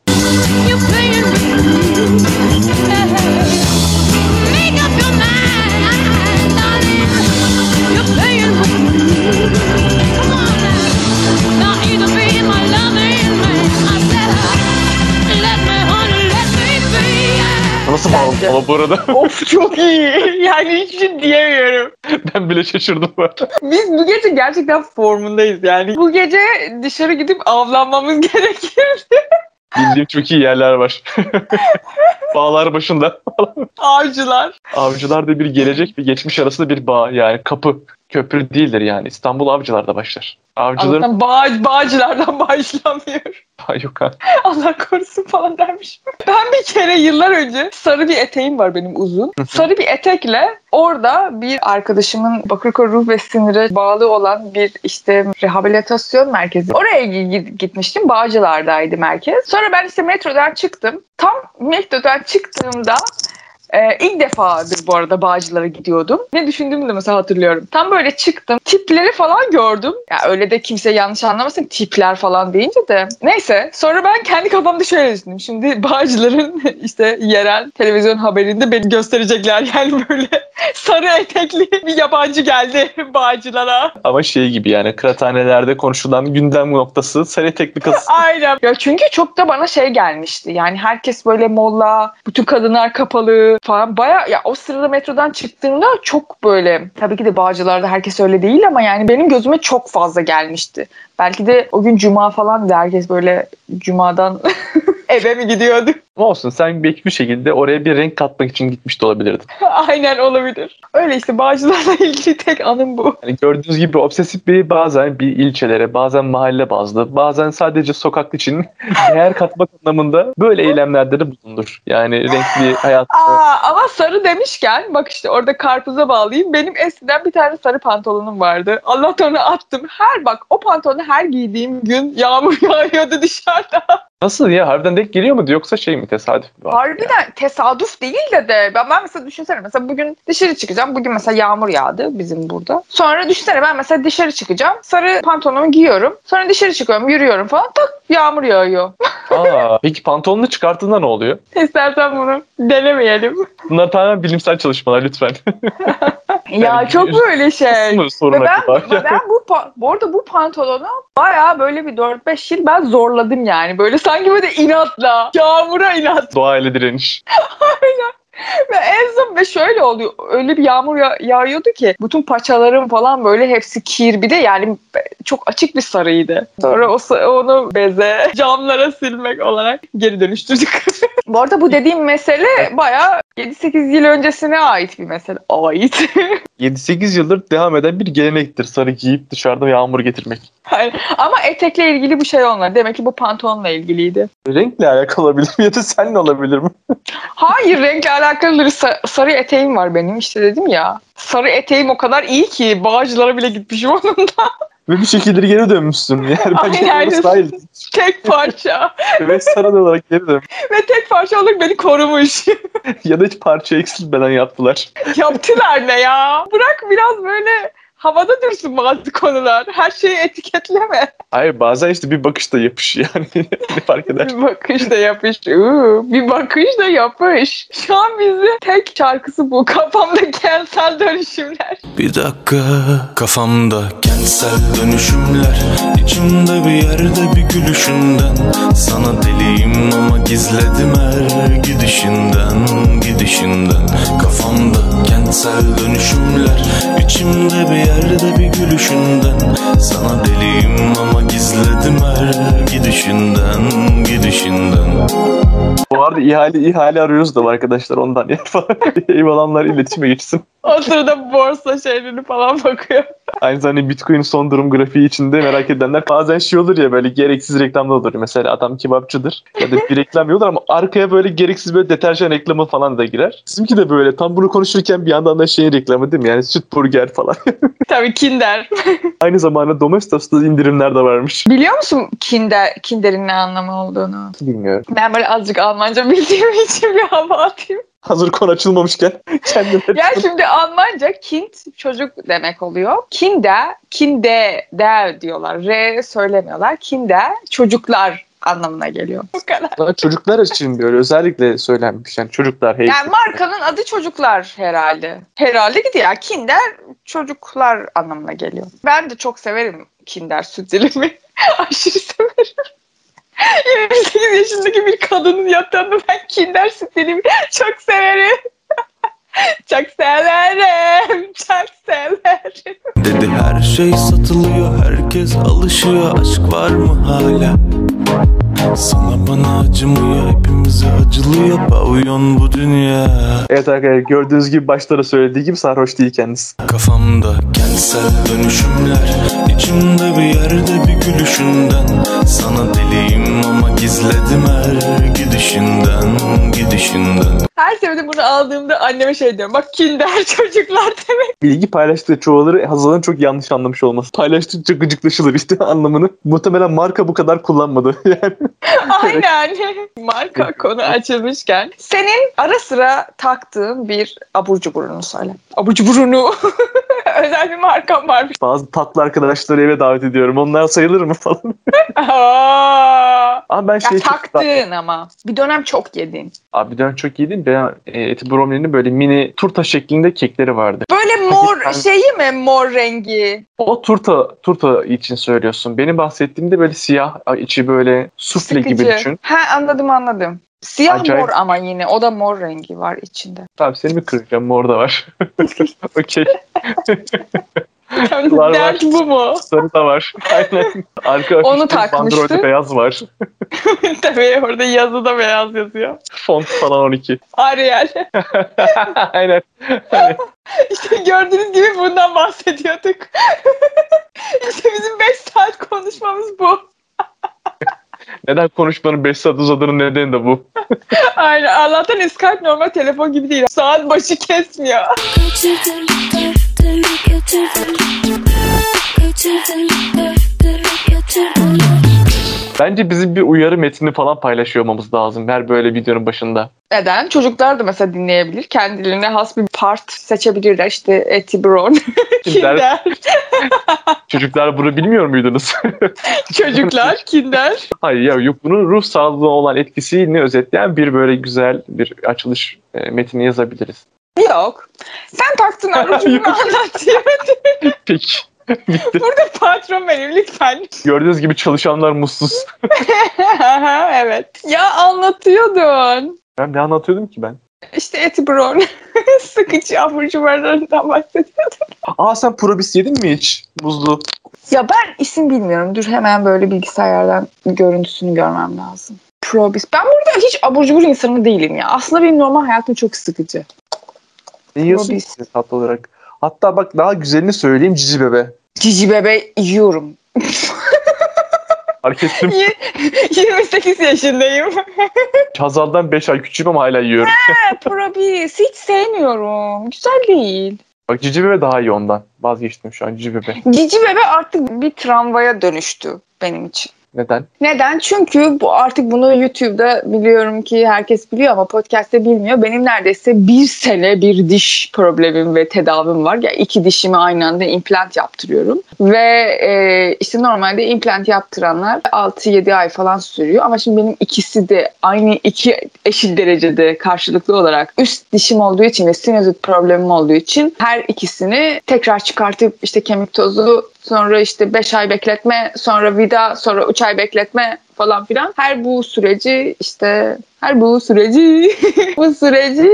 Nasıl bağlı bu arada? Of çok iyi. Yani hiç şey diyemiyorum. Ben bile şaşırdım bu arada. Biz bu gece gerçekten formundayız yani. Bu gece dışarı gidip avlanmamız gerekirdi. Bildiğim çok iyi yerler var. Bağlar başında. Avcılar. Avcılar da bir gelecek ve geçmiş arasında bir bağ yani kapı. Köprü değildir yani. İstanbul Avcılar'da başlar. Avcılar'dan Bağcılar'dan başlamıyor. Yok ha. Allah korusun falan dermiş. Ben bir kere yıllar önce sarı bir eteğim var benim uzun. Sarı bir etekle orada bir arkadaşımın Bakırköy ruh ve sinire bağlı olan bir işte rehabilitasyon merkezi. Oraya gitmiştim. Bağcılar'daydı merkez. Sonra ben işte metrodan çıktım. Tam metrodan çıktığımda ilk defadır bu arada Bağcılar'a gidiyordum. Ne düşündüğümü de mesela hatırlıyorum. Tam böyle çıktım. Tipleri falan gördüm. Ya öyle de kimse yanlış anlamasın. Tipler falan deyince de. Neyse. Sonra ben kendi kafamda şöyle düşündüm. Şimdi Bağcılar'ın işte yerel televizyon haberinde beni gösterecekler. Yani böyle sarı etekli bir yabancı geldi Bağcılar'a. Ama şey gibi yani kıraathanelerde konuşulan gündem noktası sarı etekli kız. Aynen. Ya çünkü çok da bana şey gelmişti. Yani herkes böyle molla, bütün kadınlar kapalı falan. Baya ya o sırada metrodan çıktığımda çok böyle tabii ki de Bağcılar'da herkes öyle değil ama yani benim gözüme çok fazla gelmişti. Belki de o gün cuma falan da herkes böyle cumadan eve mi gidiyordu? Olsun, sen belki bir şekilde oraya bir renk katmak için gitmiş de olabilirdin. Aynen olabilir. Öyle işte Bağcılar'la ilgili tek anım bu. Yani gördüğünüz gibi obsesif bir bazen bir ilçelere, bazen mahalle bazlı, bazen sadece sokak için değer katmak anlamında böyle eylemlerde de bulunur. Yani renkli hayatta. Ama sarı demişken bak işte orada karpuza bağlayayım. Benim eskiden bir tane sarı pantolonum vardı. Allah'tan onu attım. Her bak o pantolonu her giydiğim gün yağmur yağıyordu dışarıda. Nasıl ya? Harbiden denk geliyor mu? Yoksa şey mi? Tesadüf mü? Harbiden yani. Tesadüf değil de ben mesela düşünsene mesela bugün dışarı çıkacağım. Bugün mesela yağmur yağdı bizim burada. Sonra düşünsene ben mesela dışarı çıkacağım. Sarı pantolonumu giyiyorum. Sonra dışarı çıkıyorum. Yürüyorum falan. Tak yağmur yağıyor. Peki pantolonunu çıkarttığında ne oluyor? İstersen bunu denemeyelim. Bunlar tamamen bilimsel çalışmalar lütfen. Ya çok böyle şey. Ben bu arada bu pantolonu bayağı böyle bir 4-5 yıl ben zorladım yani. Böyle sanki böyle inatla. Yağmura inat. Doğayla direniş. Aynen. Ve en son ve şöyle oluyor. Öyle bir yağmur yağıyordu ki bütün paçalarım falan böyle hepsi kir. Bir de yani çok açık bir sarıydı. Sonra onu beze camlara silmek olarak geri dönüştürdük. Bu arada bu dediğim mesele bayağı 7-8 yıl öncesine ait bir mesele. Ait. 7-8 yıldır devam eden bir gelenektir. Sarı giyip dışarıda yağmur getirmek. Hayır. Ama etekle ilgili bir şey onlar. Demek ki bu pantolonla ilgiliydi. Renkle alakalı olabilir mi? Ya da seninle olabilir mi? Hayır, renkle alakalıdır. Sarı eteğim var benim. İşte dedim ya. Sarı eteğim o kadar iyi ki Bağcılar'a bile gitmişim onunla. Ve bir şekilde geri dönmüşsün. Yani aynen. Tek parça. Ve saran olarak geri dönmüş. Ve tek parça olarak beni korumuş. Ya da hiç parça eksiltmeden yaptılar. Yaptılar ne ya? Bırak biraz böyle havada dursun bazı konular. Her şeyi etiketleme. Hayır, bazen işte bir bakışla yapış yani. Ne fark eder? Bir bakışla yapış. Bir bakışla yapış. Şu an bizi tek şarkısı bu. Kafamda kentsel dönüşümler. Bir dakika. Kafamda kentsel dönüşümler. İçimde bir yerde bir gülüşünden. Sana deliyim ama gizledim her gidişinden. Gidişinden. Kafamda kentsel dönüşümler. İçimde bir yerde bir gülüşünden. Sana deliyim ama gizledim her gidişinden. Gidişinden. Bu arada ihale arıyoruz da arkadaşlar, ondan ya falan. Ev alanlar iletişime geçsin. O sırada borsa şeylerini falan bakıyor. Aynı zamanda Bitcoin son durum grafiği içinde merak edenler. Bazen şey olur ya, böyle gereksiz reklamlar olur. Mesela adam kebapçıdır. Ya da bir reklam yiyorlar ama arkaya böyle gereksiz böyle deterjan reklamı falan da girer. Bizimki de böyle tam bunu konuşurken bir yandan da şeyin reklamı değil mi? Yani süt burger falan. Tabii Kinder. Aynı zamanda Domestos'ta indirimler de varmış. Biliyor musun Kinder'in ne anlamı olduğunu? Bilmiyorum. Ben böyle azıcık Almanca bildiğim için bir hava atayım. Hazır konu açılmamışken kendine... Ya şimdi Almanca kind çocuk demek oluyor. Kinder diyorlar. R söylemiyorlar. Kinder çocuklar anlamına geliyor. Bu kadar. Çocuklar için böyle özellikle söylenmiş. Yani çocuklar. Yani markanın adı çocuklar herhalde. Herhalde gidiyor. Kinder çocuklar anlamına geliyor. Ben de çok severim Kinder süt dilimi. Aşırı severim. 28 yaşındaki bir kadının yatağında ben Kinder süt dilimi çok severim. Çok severim, çok severim. Dedi her şey satılıyor, herkes alışıyor. Aşk var mı hala? Sana bana acımıyor, hepimize acılıyor. Pavyon bu dünya. Evet arkadaşlar, gördüğünüz gibi başta da söylediği gibi sarhoş değil kendisi. Kafamda kentsel dönüşümler. İçimde bir yerde bir gülüşünden. Sana deliyim ama gizledim her gidişinden. Gidişinden. Her seferinde bunu aldığımda anneme şey diyorum. Bak Kinder çocuklar demek. Bilgi paylaştığı çoğuları Hazal'ın çok yanlış anlamış olması. Paylaştıkça gıcıklaşılır işte anlamını. Muhtemelen marka bu kadar kullanmadı yani. Aynen. Marka konu açılmışken. Senin ara sıra taktığın bir abur cuburunu söyle. Abur cuburunu. Özel bir markam var. Bazı tatlı arkadaşları eve davet ediyorum. Onlar sayılır mı falan? Ama ben şey taktığın ama. Bir dönem çok yedin. Abi bir dönem çok yedin. Ben Eti Bromley'nin böyle mini turta şeklinde kekleri vardı. Böyle mor şeyi mi? Mor rengi. O turta için söylüyorsun. Benim bahsettiğimde böyle siyah içi böyle sufle gibi düşün. Ha anladım. Siyah acayip. Mor ama yine. O da mor rengi var içinde. Tamam seni mi kıracağım? Mor da var. Okey. Dert bu mu? Sarı da var. Aynen. Arka onu takmıştı. Bandrolde beyaz var. Tabii orada yazı da beyaz yazıyor. Font falan 12. Arial. Aynen. Aynen. İşte gördüğünüz gibi bundan bahsediyorduk. İşte bizim 5 saat konuşmamız bu. Neden konuşmanın 5 saat uzadığının nedeni de bu. Aynen. Allah'tan Skype normal telefon gibi değil. Saat başı kesmiyor. Bence bizim bir uyarı metnini falan paylaşıyor olmamız lazım her böyle videonun başında. Neden? Çocuklar da mesela dinleyebilir. Kendilerine has bir part seçebilirler. İşte Eti Brown, Kinder. Çocuklar bunu bilmiyor muydunuz? Çocuklar, Kinder. Hayır ya yok, bunun ruh sağlığına olan etkisini özetleyen bir böyle güzel bir açılış metni yazabiliriz. Yok. Sen taktın arucunu anlatayım. Peki. Bitti. Burada patron benim lütfen. Gördüğünüz gibi çalışanlar mutsuz. Evet. Ya anlatıyordun. Ben ne anlatıyordum ki ben? İşte Eti Brown. Sıkıcı abur cuburlarından bahsediyordun. Aa sen Probis yedin mi hiç? Buzlu. Ya ben isim bilmiyorum. Dur hemen böyle bilgisayardan görüntüsünü görmem lazım. Probis. Ben burada hiç abur cubur insanı değilim ya. Aslında benim normal hayatım çok sıkıcı. Yiyorsun tatlı olarak. Hatta bak daha güzelini söyleyeyim, Cici Bebe. Cici Bebe yiyorum. Fark ettim. 28 yaşındayım. Hazal'dan 5 ay küçüğüm ama hala yiyorum. Probis. Hiç sevmiyorum. Güzel değil. Bak Cici Bebe daha iyi ondan. Vazgeçtim şu an Cici Bebe. Cici Bebe artık bir tramvaya dönüştü benim için. Neden? Neden? Çünkü bu artık bunu YouTube'da biliyorum ki herkes biliyor ama podcast'te bilmiyor. Benim neredeyse bir sene bir diş problemim ve tedavim var. Ya yani iki dişimi aynı anda implant yaptırıyorum. Ve işte normalde implant yaptıranlar 6-7 ay falan sürüyor. Ama şimdi benim ikisi de aynı iki eşit derecede karşılıklı olarak üst dişim olduğu için ve sinüzit problemim olduğu için her ikisini tekrar çıkartıp işte kemik tozu, sonra işte 5 ay bekletme, sonra vida, sonra 3 ay bekletme falan filan. Bu süreci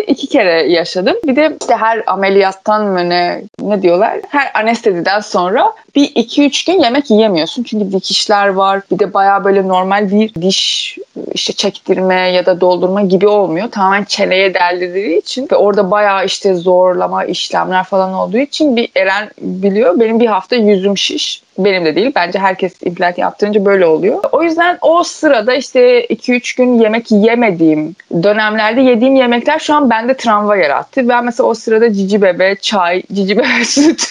2 kere yaşadım. Bir de işte her ameliyattan mı ne diyorlar? Her anesteziden sonra bir 2-3 gün yemek yiyemiyorsun. Çünkü dikişler var. Bir de bayağı böyle normal bir diş işte çektirme ya da doldurma gibi olmuyor. Tamamen çeneye deldirdiği için ve orada bayağı işte zorlama işlemler falan olduğu için bir Eren biliyor. Benim bir hafta yüzüm şiş. Benim de değil. Bence herkes implant yaptırınca böyle oluyor. O yüzden o sırada işte 2-3 gün yemek yemediğim dönemlerde yediğim yemekler şu an bende travma yarattı. Ben mesela o sırada Cici Bebe çay, Cici Bebe süt,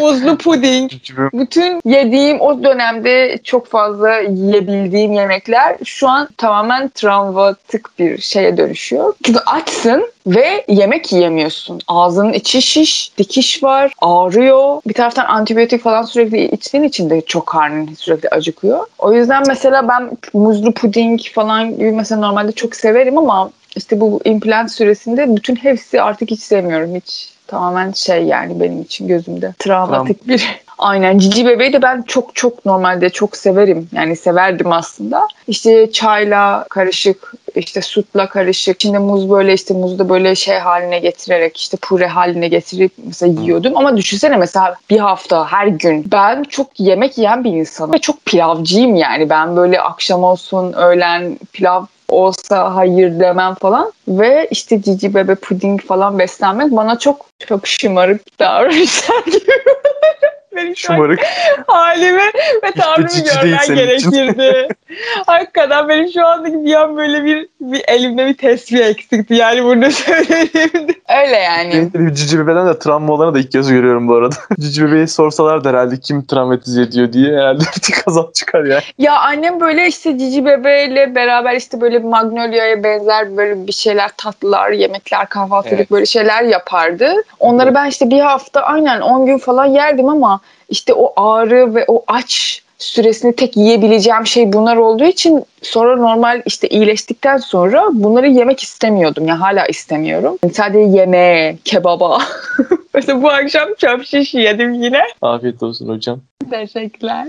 muzlu puding, bütün yediğim o dönemde çok fazla yiyebildiğim yemekler şu an tamamen travmatik bir şeye dönüşüyor. Çünkü açsın ve yemek yiyemiyorsun. Ağzının içi şiş, dikiş var, ağrıyor. Bir taraftan antibiyotik falan sürekli içtiğin için de çok karnın sürekli acıkıyor. O yüzden mesela ben muzlu puding falan gibi mesela normalde çok severim ama işte bu implant süresinde bütün hepsi artık hiç sevmiyorum. Hiç tamamen şey yani benim için gözümde. Travmatik bir... Aynen. Cici Bebe'yi de ben çok çok normalde çok severim. Yani severdim aslında. İşte çayla karışık, işte sütla karışık. İçinde muz böyle işte muzu da böyle şey haline getirerek işte pure haline getirip mesela yiyordum. Ama düşünsene mesela bir hafta her gün. Ben çok yemek yiyen bir insanım. Ve çok pilavcıyım yani. Ben böyle akşam olsun, öğlen pilav olsa hayır demem falan. Ve işte Cici Bebe puding falan beslenmek bana çok çok şımarık davranışlar gibi. Benim şımarık halimi ve tavrımı işte görmen gerekirdi. Hakikaten benim şu andaki bir an böyle bir elimde bir tesbih eksikti. Yani bunu söyleyebilirdim. Öyle yani. Cici Bebe'den de travma olanı da ilk kez görüyorum bu arada. Cici Bebe'yi sorsalar da herhalde kim travmatize ediyor diye herhalde bir tık azap çıkar yani. Ya annem böyle işte Cici Bebe'yle beraber işte böyle Magnolia'ya benzer böyle bir şeyler, tatlılar, yemekler, kahvaltılık evet, böyle şeyler yapardı. Onları evet, ben işte bir hafta aynen 10 gün falan yerdim ama İşte o ağrı ve o aç süresini tek yiyebileceğim şey bunlar olduğu için sonra normal işte iyileştikten sonra bunları yemek istemiyordum. Ya hala istemiyorum. Sadece yemeğe, kebaba. Mesela bu akşam çöp şiş yedim yine. Afiyet olsun hocam. Teşekkürler.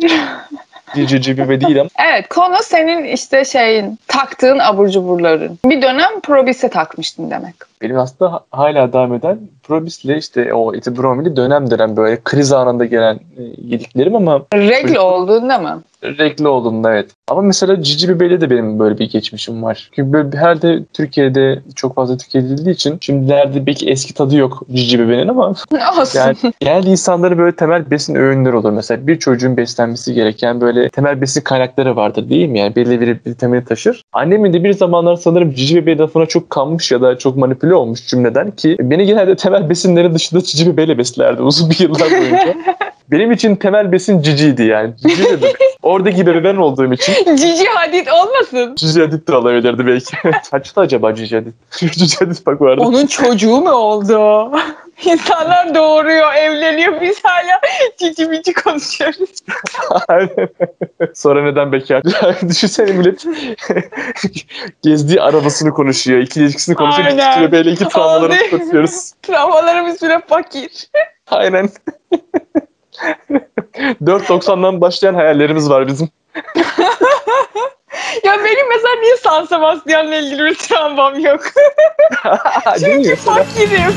Cici Bebe değil ama. Evet, konu senin işte şeyin, taktığın abur cuburların. Bir dönem Probis'e takmıştın demek. Benim aslında hala devam eden Probis'le işte o etibromili dönem böyle kriz anında gelen yediklerim ama... Regl olduğunda mı? Regl olduğunda evet. Ama mesela Cici Bebe'yle de benim böyle bir geçmişim var. Çünkü böyle herhalde Türkiye'de çok fazla tüketildiği için şimdilerde belki eski tadı yok Cici Bebe'nin ama... Olsun. Yani genelde insanların böyle temel besin öğünleri olur. Mesela bir çocuğun beslenmesi gereken böyle temel besin kaynakları vardır değil mi? Yani belli bir temeli taşır. Annemin de bir zamanlar sanırım Cici Bebe lafına çok kanmış ya da çok manipüle olmuş cümleden ki beni genelde temel besinlerin dışında Cici Bebe'yle beslerdi uzun bir yıllar boyunca. Benim için temel besin Cici'ydi yani. Cici de oradaki bebe ben olduğum için. Cici Hadid olmasın? Cici Hadid de olabilirdi belki. Kaçtı acaba Cici Hadid? Cici Hadid bak vardı. Onun çocuğu mu oldu? İnsanlar doğuruyor, evleniyor. Biz hala Cici Bici konuşuyoruz. Sonra neden bekar? Düşünsene millet gezdiği arabasını konuşuyor. İkili ilişkisini konuşuyor. Aynen. Cici Bebe'yle iki travmalarını konuşuyoruz. Travmalarımız bile fakir. Aynen. 4.90'dan başlayan hayallerimiz var bizim. Ya benim mesela niye San Sebastian'la ilgili bir travmam yok? Çünkü fakirim.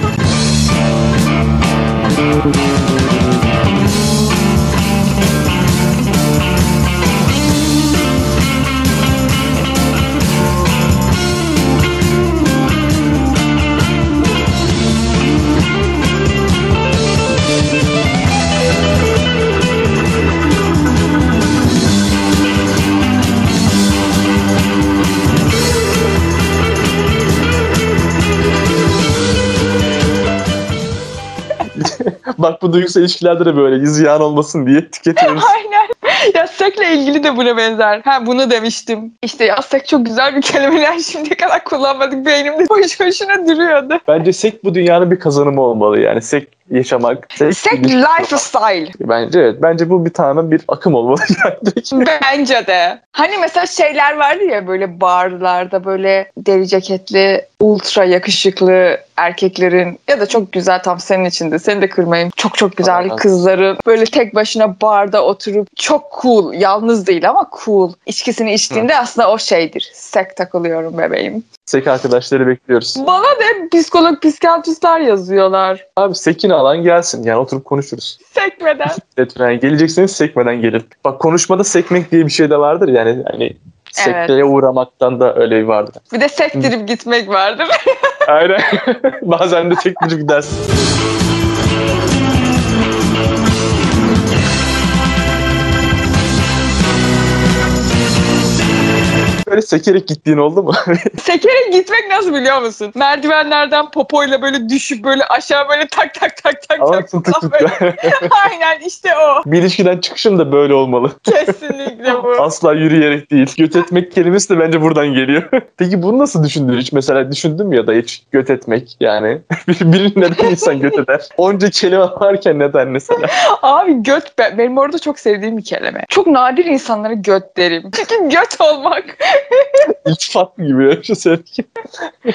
Bak bu duygusal ilişkilerde de böyle ziyan olmasın diye tüketiyoruz. Aynen. Ya Sek'le ilgili de buna benzer. Ha bunu demiştim. İşte ya Sek çok güzel bir kelimeler şimdiye kadar kullanmadık. Beynimde boş boşuna duruyordu. Bence Sek bu dünyanın bir kazanımı olmalı yani. Sek yaşamak. Sek lifestyle. Bence evet. Bence bu bir tane bir akım olmalı. Bence de. Hani mesela şeyler vardı ya böyle barlarda böyle deri ceketli ultra yakışıklı erkeklerin ya da çok güzel tam senin içinde seni de kırmayayım. Çok çok güzel kızların böyle tek başına barda oturup çok cool. Yalnız değil ama cool. İçkisini içtiğinde aslında o şeydir. Sek takılıyorum bebeğim. Sek arkadaşları bekliyoruz. Bana da psikolog, psikiyatristler yazıyorlar. Abi Sek'in alan gelsin. Yani oturup konuşuruz. Sekmeden. Lütfen gelecekseniz sekmeden gelin. Bak konuşmada sekmek diye bir şey de vardır. Yani hani sekteye evet. Uğramaktan da öyle bir vardır. Bir de sektirip gitmek vardır. Aynen. Bazen de sektirip gidersin. Böyle sekerek gittiğin oldu mu? Sekerek gitmek nasıl biliyor musun? Merdivenlerden popoyla böyle düşüp böyle aşağı böyle tak tak tak tak. Ama tak böyle. Aynen işte o. Bir ilişkiden çıkışım da böyle olmalı. Kesinlikle bu. Asla yürüyerek değil. Göt etmek kelimesi de bence buradan geliyor. Peki bunu nasıl düşündün hiç? Mesela düşündüm ya da hiç göt etmek yani. Birine bir insan göt eder. Onca kelime varken neden mesela? Abi göt benim orada çok sevdiğim bir kelime. Çok nadir insanlara göt derim. Çünkü göt olmak... İltifat gibi ya şu sevgi.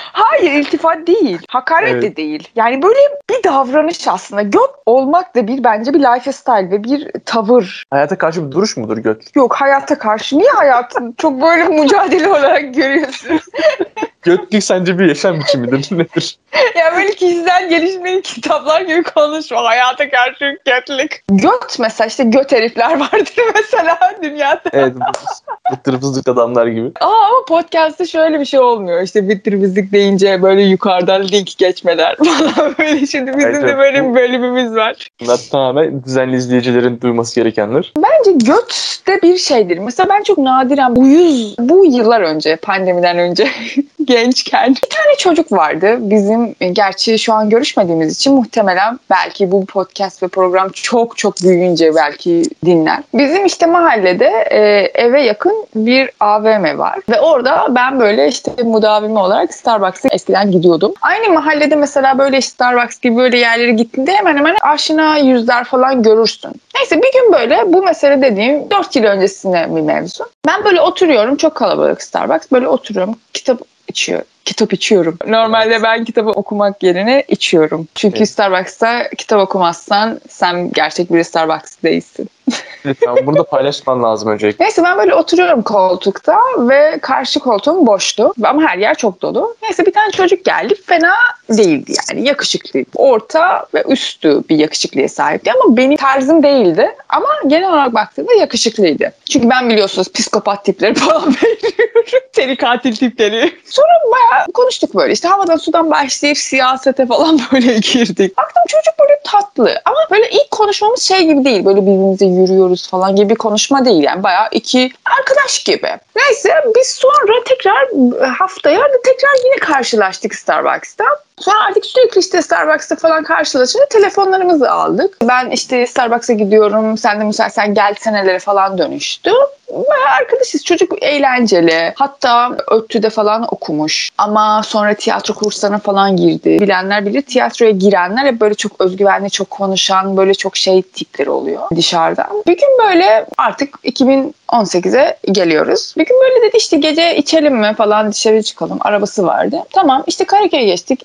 Hayır iltifat değil. Hakaret evet. De değil. Yani böyle bir davranış aslında. Göt olmak da bir bence bir lifestyle ve bir tavır. Hayata karşı bir duruş mudur göt? Yok hayata karşı. Niye hayatın çok böyle mücadele olarak görüyorsun? Götlük sence bir yaşam biçimidir? Nedir? Ya böyle kişisel gelişmeli kitaplar gibi konuşma. Hayata karşı götlük. Göt mesela işte göt herifler vardır mesela dünyada. Evet. Bıttır fızlık adamlar gibi. Aa ama podcast'ta şöyle bir şey olmuyor. İşte bıttır fızlık deyince böyle yukarıdan link geçmeler falan böyle. Şimdi bizim evet, de böyle bir bölümümüz var. Bunlar tamamen düzenli izleyicilerin duyması gerekenler. Bence göt de bir şeydir. Mesela ben çok nadiren uyuz bu yıllar önce pandemiden önce gençken. Bir tane çocuk vardı. Bizim gerçi şu an görüşmediğimiz için muhtemelen belki bu podcast ve program çok çok büyüyünce belki dinler. Bizim işte mahallede eve yakın bir AVM var. Ve orada ben böyle işte mudavimi olarak Starbucks'a eskiden gidiyordum. Aynı mahallede mesela böyle Starbucks gibi böyle yerlere gittiğinde hemen hemen aşina yüzler falan görürsün. Neyse bir gün böyle bu mesele dediğim 4 yıl öncesine bir mevzu. Ben böyle oturuyorum. Çok kalabalık Starbucks. Böyle oturuyorum. Kitap içiyorum. Normalde ben kitabı okumak yerine içiyorum. Çünkü evet. Starbucks'ta kitap okumazsan sen gerçek bir Starbucks değilsin. Evet, bunu da paylaşman lazım öncelikle. Neyse ben böyle oturuyorum koltukta ve karşı koltuğum boştu. Ama her yer çok dolu. Neyse bir tane çocuk geldi. Fena değildi yani. Yakışıklıydı. Orta ve üstü bir yakışıklıya sahipti. Ama benim tarzım değildi. Ama genel olarak baktığımda yakışıklıydı. Çünkü ben biliyorsunuz psikopat tipleri falan veriyorum. Seri katil tipleri. Sonra bayağı konuştuk böyle. İşte havadan sudan başlayıp siyasete falan böyle girdik. Baktım çocuk böyle tatlı. Ama böyle ilk konuşmamız şey gibi değil. Böyle birbirimize yürüyoruz falan gibi bir konuşma değil yani bayağı iki arkadaş gibi. Neyse biz sonra tekrar haftaya da tekrar yine karşılaştık Starbucks'ta. Sonra artık sürekli işte Starbucks'ta falan karşılaşınca telefonlarımızı aldık. Ben işte Starbucks'a gidiyorum, sen de müsaitsen gel senelere falan dönüştü. Bayağı arkadaşız. Çocuk eğlenceli. Hatta ODTÜ'de falan okumuş. Ama sonra tiyatro kurslarına falan girdi. Bilenler bilir tiyatroya girenler hep böyle çok özgüvenli, çok konuşan, böyle çok şey tipleri oluyor dışarıdan. Bir gün böyle artık 2018'e geliyoruz. Bir gün böyle dedi işte gece içelim mi falan dışarı çıkalım. Arabası vardı. Tamam işte Karaköy'e geçtik.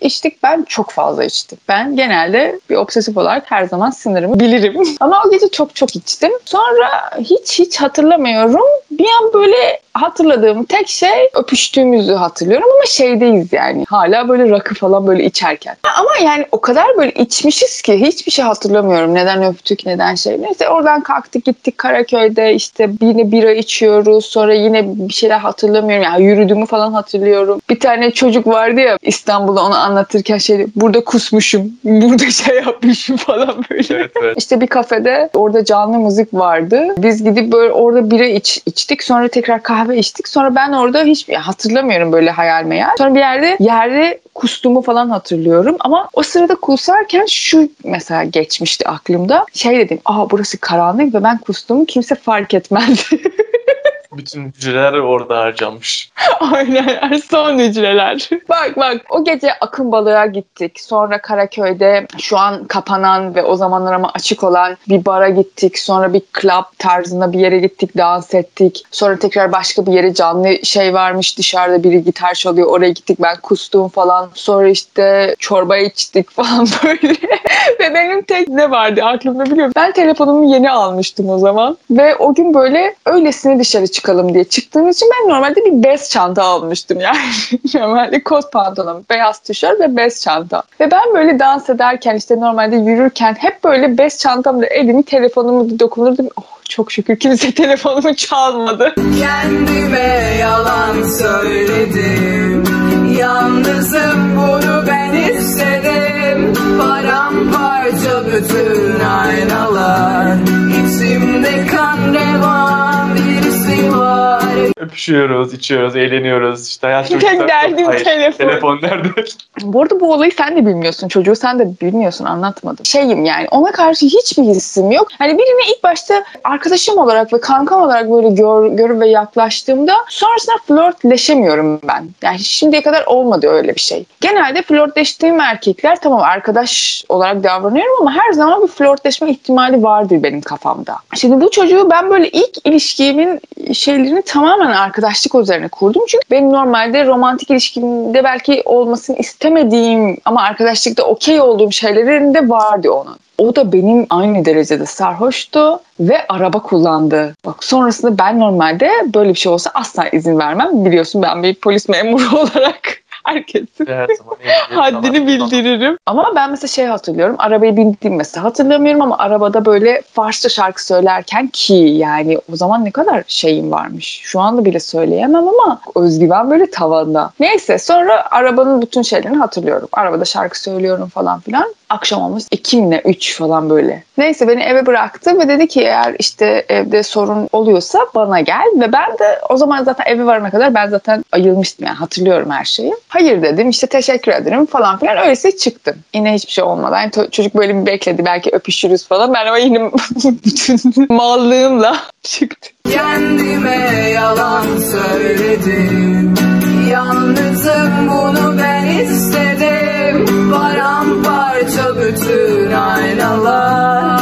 İçtik. Ben çok fazla içtim. Ben genelde bir obsesif olarak her zaman sınırımı bilirim. Ama o gece çok çok içtim. Sonra hiç hatırlamıyorum. Bir an böyle hatırladığım tek şey öpüştüğümüzü hatırlıyorum ama şeydeyiz yani. Hala böyle rakı falan böyle içerken. Ama yani o kadar böyle içmişiz ki hiçbir şey hatırlamıyorum. Neden öptük, neden şey. Neyse oradan kalktık gittik Karaköy'de işte yine bira içiyoruz. Sonra yine bir şeyler hatırlamıyorum. Yani yürüdüğümü falan hatırlıyorum. Bir tane çocuk vardı ya İstanbul'da onu anlatırken şey burada kusmuşum, burada şey yapmışım falan böyle. Evet, evet. İşte bir kafede orada canlı müzik vardı. Biz gidip böyle orada bira içtik. Sonra tekrar kahve kahve içtik. Sonra ben orada hiçbir hatırlamıyorum böyle hayal meyal. Sonra bir yerde kustuğumu falan hatırlıyorum. Ama o sırada kusarken şu mesela geçmişti aklımda. Şey dedim, burası karanlık ve ben kustuğumu kimse fark etmezdi. Bütün hücreler orada harcanmış. Aynen, son hücreler. Bak o gece Akın Balı'ya gittik. Sonra Karaköy'de şu an kapanan ve o zamanlar ama açık olan bir bara gittik. Sonra bir club tarzında bir yere gittik, dans ettik. Sonra tekrar başka bir yere canlı şey varmış, dışarıda biri gitar çalıyor, oraya gittik, ben kustum falan. Sonra işte çorba içtik falan böyle. Ve benim tek ne vardı aklımda biliyorum. Ben telefonumu yeni almıştım o zaman. Ve o gün böyle öylesine dışarı çıkalım diye çıktığımız için ben normalde bir bez çanta almıştım yani. Normalde kot pantolon, beyaz tişört ve bez çanta. Ve ben böyle dans ederken işte normalde yürürken hep böyle bez çantamla elimi telefonumu dokunurdum. Oh, çok şükür kimse telefonumu çalmadı. Kendime yalan söyledim. Yalnızım, bunu ben istedim. Paramparça bütün aynalar. İçimde kan revan. Öpüşüyoruz, içiyoruz, eğleniyoruz. İşte hayat çocuklar. Derdim hayır, telefon nerede? Bu arada bu olayı sen de bilmiyorsun. Çocuğu sen de bilmiyorsun, anlatmadım. Şeyim yani, ona karşı hiçbir hissim yok. Hani birine ilk başta arkadaşım olarak ve kankam olarak böyle görüp ve yaklaştığımda sonrasında flörtleşemiyorum ben. Yani şimdiye kadar olmadı öyle bir şey. Genelde flörtleştiğim erkekler tamam arkadaş olarak davranıyorum ama her zaman bir flörtleşme ihtimali vardır benim kafamda. Şimdi bu çocuğu ben böyle ilk ilişkimin şeylerini tamamen arkadaşlık üzerine kurdum. Çünkü benim normalde romantik ilişkimde belki olmasını istemediğim ama arkadaşlıkta okey olduğum şeylerin de vardı onun. O da benim aynı derecede sarhoştu ve araba kullandı. Bak sonrasında ben normalde böyle bir şey olsa asla izin vermem. Biliyorsun ben bir polis memuru olarak herkesin haddini bildiririm. Ama ben mesela şey hatırlıyorum. Arabaya bindiğim mesela hatırlamıyorum ama arabada böyle Farsça şarkı söylerken ki yani o zaman ne kadar şeyim varmış. Şu anda bile söyleyemem ama özgüven böyle tavanda. Neyse sonra arabanın bütün şeylerini hatırlıyorum. Arabada şarkı söylüyorum falan filan. Akşam olmuş 2-3 falan böyle. Neyse beni eve bıraktı ve dedi ki eğer işte evde sorun oluyorsa bana gel. Ve ben de o zaman zaten eve varana kadar ben zaten ayılmıştım yani hatırlıyorum her şeyi. Hayır dedim, işte teşekkür ederim falan filan, öyleyse çıktım. Yine hiçbir şey olmadan yani çocuk böyle bir bekledi, belki öpüşürüz falan. Ben ama yine bütün mallığımla çıktım. Kendime yalan söyledim. Yalnızım, bunu ben istedim. Paramparça bütün aynalar.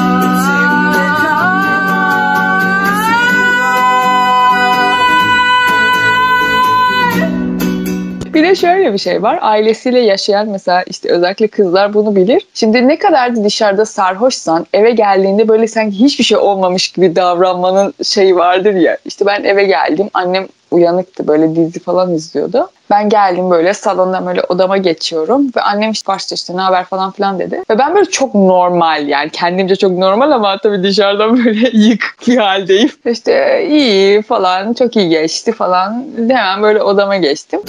Bir de şöyle bir şey var. Ailesiyle yaşayan mesela işte özellikle kızlar bunu bilir. Şimdi ne kadar dışarıda sarhoşsan eve geldiğinde böyle sanki hiçbir şey olmamış gibi davranmanın şeyi vardır ya. İşte ben eve geldim. Annem uyanıktı, böyle dizi falan izliyordu. Ben geldim böyle salondan böyle odama geçiyorum ve annem işte başta işte ne haber falan filan dedi. Ve ben böyle çok normal yani kendimce çok normal ama tabii dışarıdan böyle yıkık bir haldeyim. İşte iyi falan, çok iyi geçti falan. Hemen böyle odama geçtim.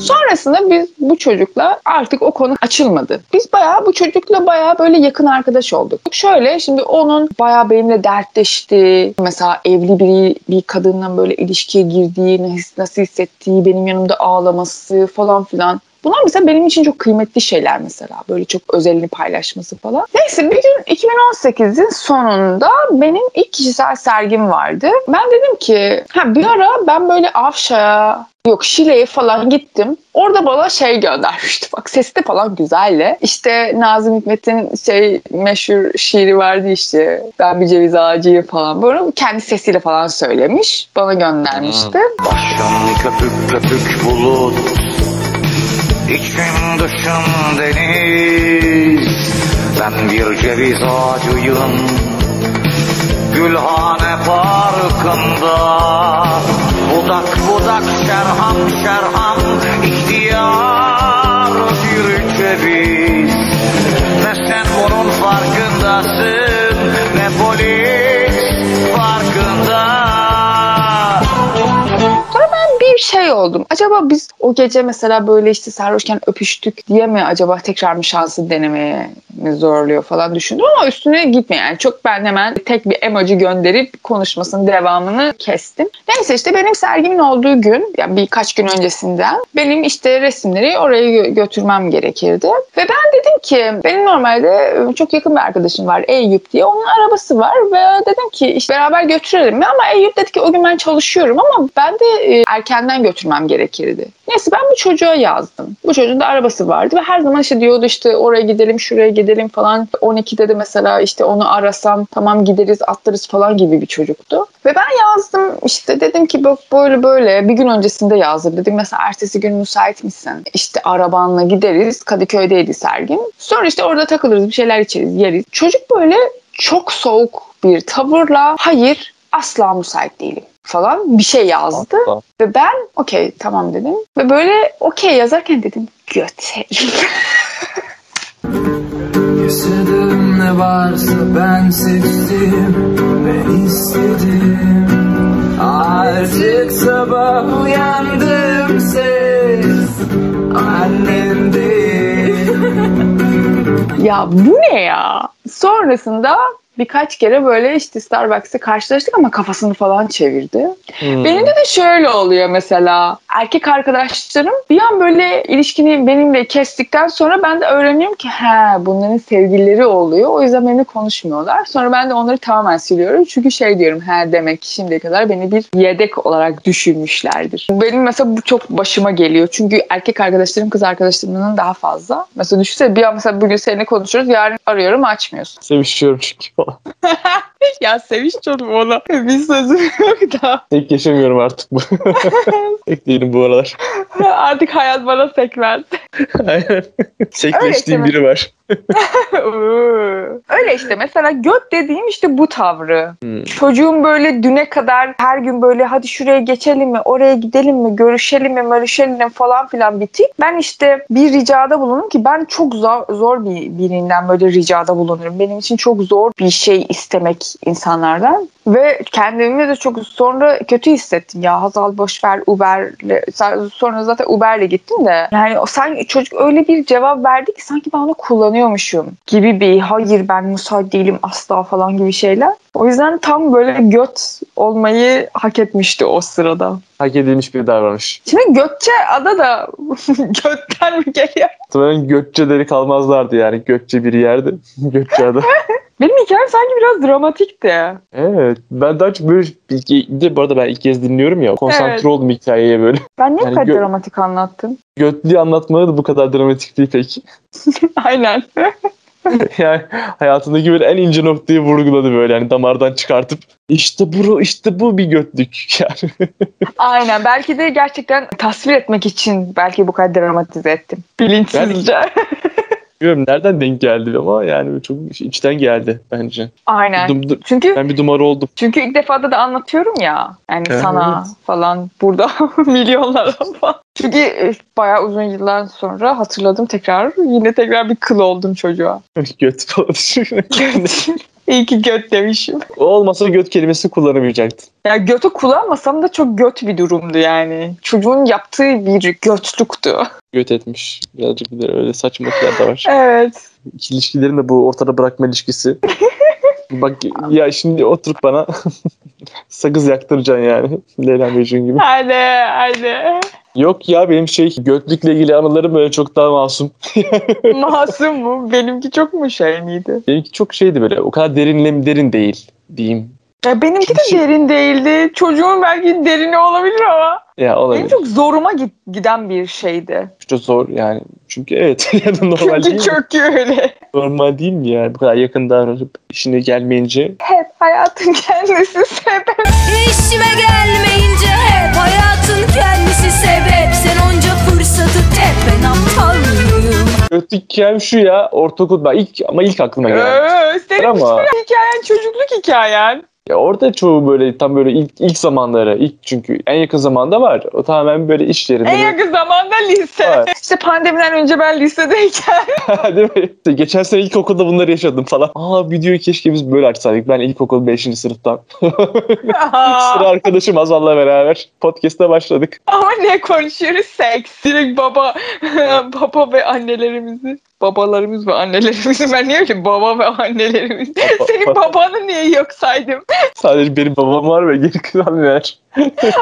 Sonrasında biz bu çocukla artık o konu açılmadı. Biz bayağı bu çocukla bayağı böyle yakın arkadaş olduk. Şöyle şimdi onun bayağı benimle dertleşti. Mesela evli bir kadından böyle ilişkiye girdiği, nasıl hissettiği, benim yanımda ağlaması falan filan. Bunlar mesela benim için çok kıymetli şeyler mesela. Böyle çok özelini paylaşması falan. Neyse bir gün 2018'in sonunda benim ilk kişisel sergim vardı. Ben dedim ki bir ara ben böyle Avşa'ya, yok Şile'ye falan gittim. Orada bana şey göndermişti. Bak sesi de falan güzeldi. İşte Nazım Hikmet'in meşhur şiiri vardı işte. Ben bir ceviz ağacıyım falan. Böyle kendi sesiyle falan söylemiş. Bana göndermişti. Başım köpük köpük bulut. İçim dışım deniz. Ben bir ceviz ağacıyım. Gülhane parkında. Budak budak şerham şerham. İhtiyar bir ceviz. Ne sen bunun farkındasın, ne polis farkında. bir şey oldum. Acaba biz o gece mesela böyle işte sarhoşken öpüştük diye mi acaba tekrar mı şansı denemeye mi zorluyor falan düşündüm ama üstüne gitme yani. Çok ben hemen tek bir emoji gönderip konuşmasının devamını kestim. Neyse işte benim sergimin olduğu gün, yani birkaç gün öncesinden benim işte resimleri oraya götürmem gerekirdi. Ve ben dedim ki benim normalde çok yakın bir arkadaşım var Eyüp diye. Onun arabası var ve dedim ki işte beraber götürelim mi? Ama Eyüp dedi ki o gün ben çalışıyorum ama ben de erkenden götürmem gerekirdi. Neyse ben bu çocuğa yazdım. Bu çocuğun da arabası vardı ve her zaman işte diyordu işte oraya gidelim, şuraya gidelim falan. 12'de de mesela işte onu arasam tamam gideriz, atlarız falan gibi bir çocuktu. Ve ben yazdım işte dedim ki bak böyle böyle bir gün öncesinde yazdım. Dedim mesela ertesi gün müsait misin? İşte arabanla gideriz. Kadıköy'deydi sergin. Sonra işte orada takılırız, bir şeyler içeriz, yeriz. Çocuk böyle çok soğuk bir tavırla hayır asla müsait değilim falan bir şey yazdı. Asla. Ve ben okey tamam dedim. Ve böyle okey yazarken dedim götey. Yaşadığım ne varsa ben seçtim, ben istedim. Artık sabah uyandım ses annem değil. Ya bu ne ya? Sonrasında birkaç kere böyle işte Starbucks'ta karşılaştık ama kafasını falan çevirdi. Hmm. Benim de şöyle oluyor mesela. Erkek arkadaşlarım bir an böyle ilişkini benimle kestikten sonra ben de öğreniyorum ki he bunların sevgilileri oluyor. O yüzden benimle konuşmuyorlar. Sonra ben de onları tamamen siliyorum. Çünkü şey diyorum he demek ki şimdiye kadar beni bir yedek olarak düşünmüşlerdir. Benim mesela bu çok başıma geliyor. Çünkü erkek arkadaşlarım kız arkadaşlarımdan daha fazla. Mesela düşünsene bir an mesela bugün seninle konuşuyoruz. Yarın arıyorum açmıyorsun. Sevişiyorum çünkü. Ya seviş canım ona. Bir sözüm yok daha. Tek yaşamıyorum artık bu. Tek değilim bu aralar. Artık hayat bana sekmez. Aynen. Sekleştiğim biri var. Öyle işte mesela göt dediğim işte bu tavrı. Hmm. Çocuğum böyle düne kadar her gün böyle hadi şuraya geçelim mi, oraya gidelim mi, görüşelim mi, görüşelim mi falan filan bitip ben işte bir ricada bulundum ki ben çok zor birinden böyle ricada bulunurum. Benim için çok zor bir şey istemek insanlardan. Ve kendimi de çok sonra kötü hissettim ya Hazal boşver Uber'le sonra zaten Uber'le gittim de yani sanki çocuk öyle bir cevap verdi ki sanki ben onu kullanıyormuşum gibi bir hayır ben müsait değilim asla falan gibi şeyler. O yüzden tam böyle göt olmayı hak etmişti o sırada. Hak edilmiş bir davranış. Şimdi Gökçe ada da götten mi geliyor? Tabii Gökçe deri kalmazlardı yani Gökçe bir yerde Gökçe ada. Benim hikayem sanki biraz dramatikti. Evet. Ben daha çok böyle de bu arada ben ilk kez dinliyorum ya. Konsantre evet. Oldum hikayeye böyle. Ben niye bu yani kadar dramatik anlattım? Götlüğü anlatmana da bu kadar dramatik değil peki. Aynen. Yani hayatındaki böyle en ince noktayı vurguladı böyle yani damardan çıkartıp işte bu bir götlük yani. Aynen belki de gerçekten tasvir etmek için belki bu kadar dramatize ettim. Bilinçsizce. Yani... Bilmiyorum nereden denk geldi ama yani çok içten geldi bence. Aynen. Çünkü ben bir dumar oldum. Çünkü ilk defada da anlatıyorum ya. Yani evet. Sana falan burada milyonlar falan. Çünkü bayağı uzun yıllar sonra hatırladım tekrar. Yine tekrar bir kıl oldum çocuğa. Göt falan. İyi ki göt demişim. O olmasa göt kelimesini kullanamayacaktın. Ya götü kullanmasam da çok göt bir durumdu yani. Çocuğun yaptığı bir götlüktü. Göt etmiş. Birazcık bir de öyle saçmalıklar da var. Evet. İlişkilerin de bu ortada bırakma ilişkisi. Bak ya şimdi oturup bana sakız yaktıracaksın yani. Leyla Mecnun gibi. Hadi. Yok ya benim götlükle ilgili anılarım böyle çok daha masum. Masum mu? Benimki çok mu miydi? Benimki çok böyle o kadar derin değil diyeyim. Ya benimki de derin değildi. Çocuğun belki derini olabilir ama. Ya olabilir. Benim çok zoruma giden bir şeydi. Çok zor yani. Çünkü evet. Normal çünkü çok öyle. Normal değil mi yani? Bu kadar yakından olup işine gelmeyince. Hep hayatın kendisi sebep. İşime gelmeyince hep hayatın kendisi sebep. Sen onca fırsatı tep ben aptal mıyım? Hikayem şu ya. Ortaokulda ilk aklıma geldi. Senin hiçbir hikayen çocukluk hikayen. Ya orada çoğu böyle tam böyle ilk zamanları, ilk çünkü en yakın zamanda var. O tamamen böyle iş yerinde. En yakın zamanda lise. Var. İşte pandemiden önce ben lisedeyken. Değil mi? İşte geçen sene ilkokulda bunları yaşadım falan. Aa videoyu keşke biz böyle açsaydık. Ben ilkokul 5. sınıftan. Sıra arkadaşım Hazal'la beraber podcast'a başladık. Ama ne konuşuyoruz? Seks. Direkt baba. Baba ve annelerimizi. Babalarımız ve annelerimiz. Ben niye ki baba ve annelerimiz? Baba. Senin babanı niye yok saydım? Sadece benim babam var ve geri kalanlar.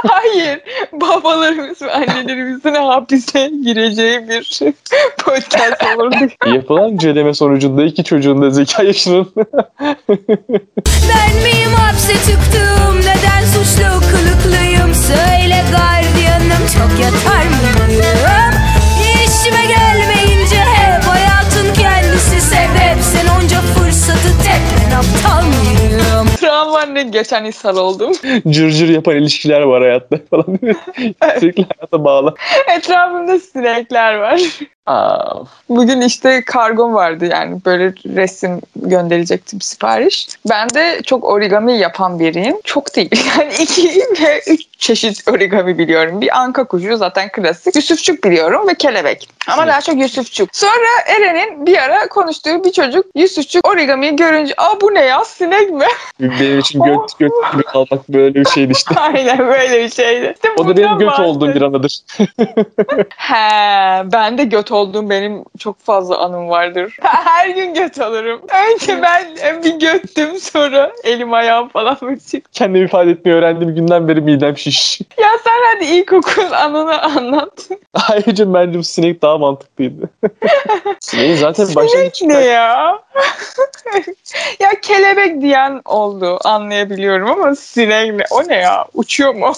Hayır. Babalarımız ve annelerimizin hapise gireceği bir podcast olurdu. Yapılan inceleme sonucunda 2 çocuğun da zeka yaşının. Ben miyim hapse çıktım? Neden suçlu kılıklıyım? Söyle gardiyanım çok yatar mıyım? İşime gelmeyince hep hayatın kendisi sebep. Sen onca fırsatı tek ben aptal mıyım? Travmanla geçen insan oldum. Cırcır yapan ilişkiler var hayatta falan değil mi? Evet. Sürekli hayata bağlı. Etrafımda sinekler var. Of. Bugün işte kargom vardı, yani böyle resim gönderecektim, sipariş. Ben de çok origami yapan biriyim. Çok değil yani 2 ve 3 çeşit origami biliyorum. Bir anka kuşu zaten klasik. Yusufçuk biliyorum ve kelebek. Ama daha çok Yusufçuk. Sonra Eren'in bir ara konuştuğu bir çocuk Yusufçuk origamiyi görünce "Aa bu ne ya, sinek mi?" Benim için göt almak böyle bir şeydi işte. Aynen böyle bir şeydi. İşte o da benim göt olduğum bir anıdır. He, ben de göt olduğum benim çok fazla anım vardır. Her gün göt alırım. Önce ben bir göttüm, sonra elim ayağım falan böyle çıktı. Kendimi ifade etmeyi öğrendiğim günden beri midem şiş. Ya sen hadi ilkokul anını anlat. Ayrıca bence bu sinek daha mantıklıydı. Sineğin zaten başlangıç. Ne ya? Ya kelebek diyen oldu, anlayabiliyorum, ama sinek ne? O ne ya? Uçuyor mu?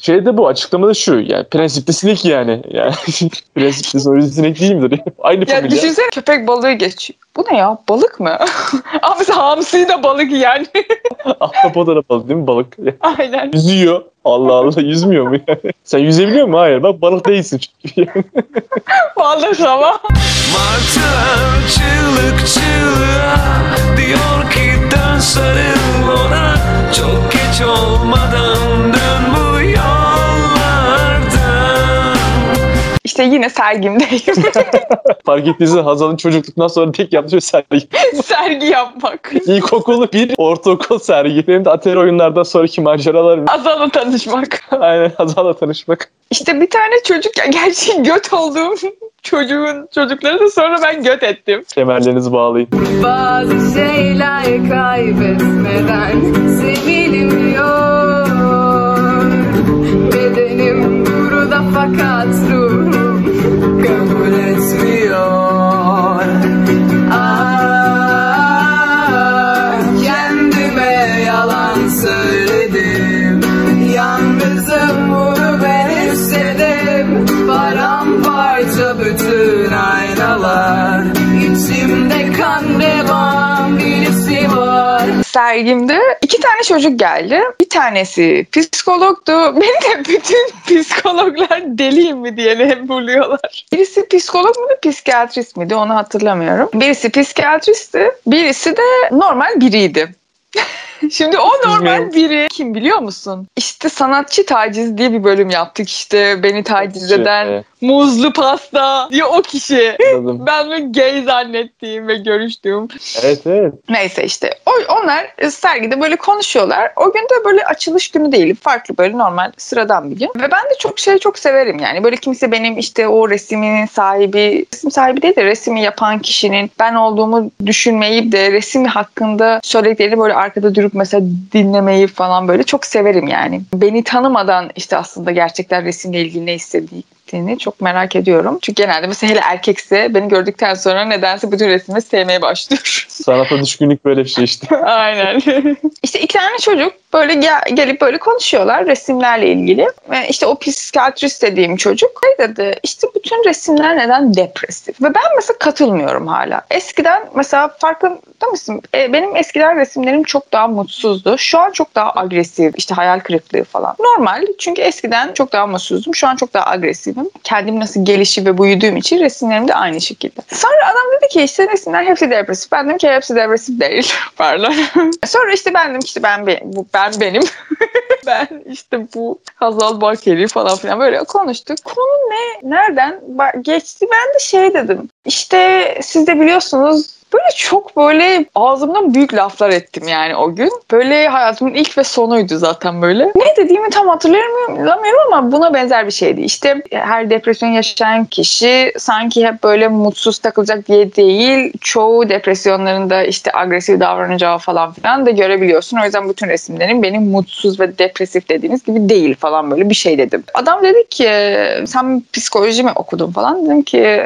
Şeyde bu açıklamada şu, yani prensipte sinek yani. Prensipte sonucu sinek değil midir? Aynı ya familia. Düşünsene köpek balığı geçiyor. Bu ne ya? Balık mı? Ama hamsi de balık yani. Ahtapota da balık değil mi? Balık. Aynen. Yüzüyor. Allah Allah, yüzmüyor mu yani? Sen yüzebiliyor musun? Hayır. Bak balık değilsin çünkü. Vallahi ama. Martılar çığlık çığlığa diyor ki dön sarıl ona. Çok geç olmadan dön bu yollardan. İşte yine sergimdeyim. Fark ettiğinizde Hazal'ın çocukluktan sonra tek yaptığı sergi. Sergi yapmak. İlkokulu bir ortaokul sergi. Benim de atölye oyunlardan sonraki maceralarım. Hazal'la tanışmak. Aynen, Hazal'la tanışmak. İşte bir tane çocuk, ya gerçi göt olduğum çocukları da sonra ben göt ettim. Kemerlerinizi bağlayın. Bazı şeyler kaybetmeden sevilmiyor. Bedenim burada fakat ruhum kabul etmiyor. Kendime yalan söyledim. Yalnızım ve hissederim. Paramparça bütün aynalar. İçimde kan devam birisi var. Sergimde 2 tane çocuk geldi. Bir tanesi psikologdu. Beni de bütün psikologlar deliyim mi diye hep buluyorlar. Birisi psikolog muydu, psikiyatrist miydi, onu hatırlamıyorum. Birisi psikiyatristti, birisi de normal biriydi. Şimdi o normal biri kim biliyor musun? İşte sanatçı taciz diye bir bölüm yaptık, işte beni taciz eden muzlu pasta diye o kişi. Anladım. Ben de gay zannettiğim ve görüştüğüm. Evet. Neyse işte onlar sergide böyle konuşuyorlar. O gün de böyle açılış günü değil, farklı böyle normal sıradan bir gün. Ve ben de çok şeyi çok severim yani. Böyle kimse benim işte o resminin sahibi, resim sahibi değil de resmi yapan kişinin ben olduğumu düşünmeyip de resim hakkında söyledikleri böyle arkada durup mesela dinlemeyi falan böyle çok severim yani. Beni tanımadan işte aslında gerçekten resimle ilgili ne hissettiğini çok merak ediyorum. Çünkü genelde mesela hele erkekse beni gördükten sonra nedense bütün resmi sevmeye başlıyor. Sanata düşkünlük böyle bir şey işte. Aynen. İşte 2 tane çocuk böyle gelip böyle konuşuyorlar resimlerle ilgili. İşte o psikiyatrist dediğim çocuk şey dedi, işte bütün resimler neden depresif? Ve ben mesela katılmıyorum hala. Eskiden mesela farkında mısın? Benim eskiden resimlerim çok daha mutsuzdu. Şu an çok daha agresif. İşte hayal kırıklığı falan. Normal. Çünkü eskiden çok daha mutsuzdum. Şu an çok daha agresif. resimlerim. Kendim nasıl gelişip ve büyüdüğüm için resimlerim de aynı şekilde. Sonra adam dedi ki işte resimler hepsi depresif. Ben dedim ki hepsi depresif değil. Pardon. Sonra işte ben dedim ki işte ben benim. Ben işte bu Hazal Bağrı falan filan böyle konuştuk. Konu ne? Nereden geçti? Ben de şey dedim. İşte siz de biliyorsunuz böyle çok böyle ağzımdan büyük laflar ettim yani o gün. Böyle hayatımın ilk ve sonuydu zaten böyle. Ne dediğimi tam hatırlamıyorum ama buna benzer bir şeydi. İşte her depresyon yaşayan kişi sanki hep böyle mutsuz takılacak diye değil. Çoğu depresyonlarında işte agresif davranacağı falan filan da görebiliyorsun. O yüzden bütün resimlerin benim mutsuz ve depresif dediğiniz gibi değil falan böyle bir şey dedim. Adam dedi ki sen psikoloji mi okudun falan. Dedim ki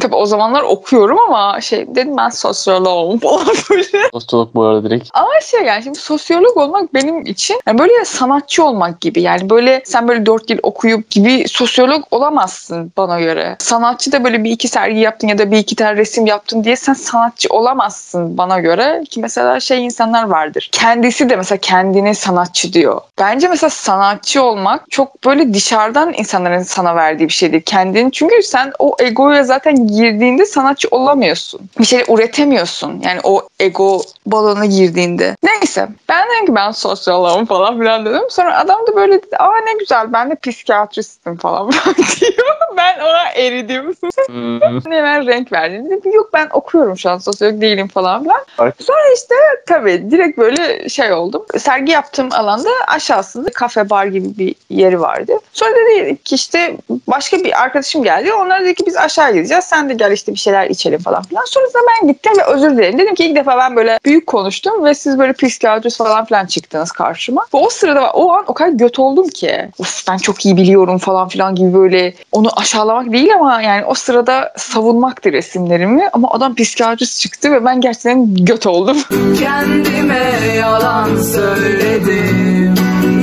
tabii o zamanlar okuyorum ama şey dedim ben sosyoloğum falan böyle. Sosyolog bu arada direkt. Ama şey yani şimdi sosyolog olmak benim için yani böyle sanatçı olmak gibi. Yani böyle sen böyle 4 yıl okuyup gibi sosyolog olamazsın bana göre. Sanatçı da böyle 1-2 sergi yaptın ya da 1-2 tane resim yaptın diye sen sanatçı olamazsın bana göre. Ki mesela şey insanlar vardır. Kendisi de mesela kendini sanatçı diyor. Bence mesela sanatçı olmak çok böyle dışarıdan insanların sana verdiği bir şeydir. Kendini çünkü sen o egoya zaten girdiğinde sanatçı olamıyorsun. Bir şey üretemiyorsun. Yani o ego balona girdiğinde. Neyse. Ben dedim ki ben sosyoloğum falan filan dedim. Sonra adam da böyle dedi. Aa ne güzel ben de psikiyatristim falan diyor. Ben ona eridim. Hemen renk verdim. Dedim yok ben okuyorum şu an sosyolog değilim falan filan. Sonra işte tabii direkt böyle şey oldum. Sergi yaptığım alanda aşağısında kafe bar gibi bir yeri vardı. Sonra dedi ki işte başka bir arkadaşım geldi. Onlar dedi ki biz aşağı gideceğiz. Sen de gel işte bir şeyler içelim falan filan. Sonra ben gittim ve özür dilerim. Dedim ki ilk defa ben böyle büyük konuştum ve siz böyle psikiyatrist falan filan çıktınız karşıma. Ve o sırada o an o kadar göt oldum ki. Uf ben çok iyi biliyorum falan filan gibi böyle onu aşağılamak değil ama yani o sırada savunmaktı resimlerimi. Ama adam psikiyatrist çıktı ve ben gerçekten göt oldum. Kendime yalan söyledim.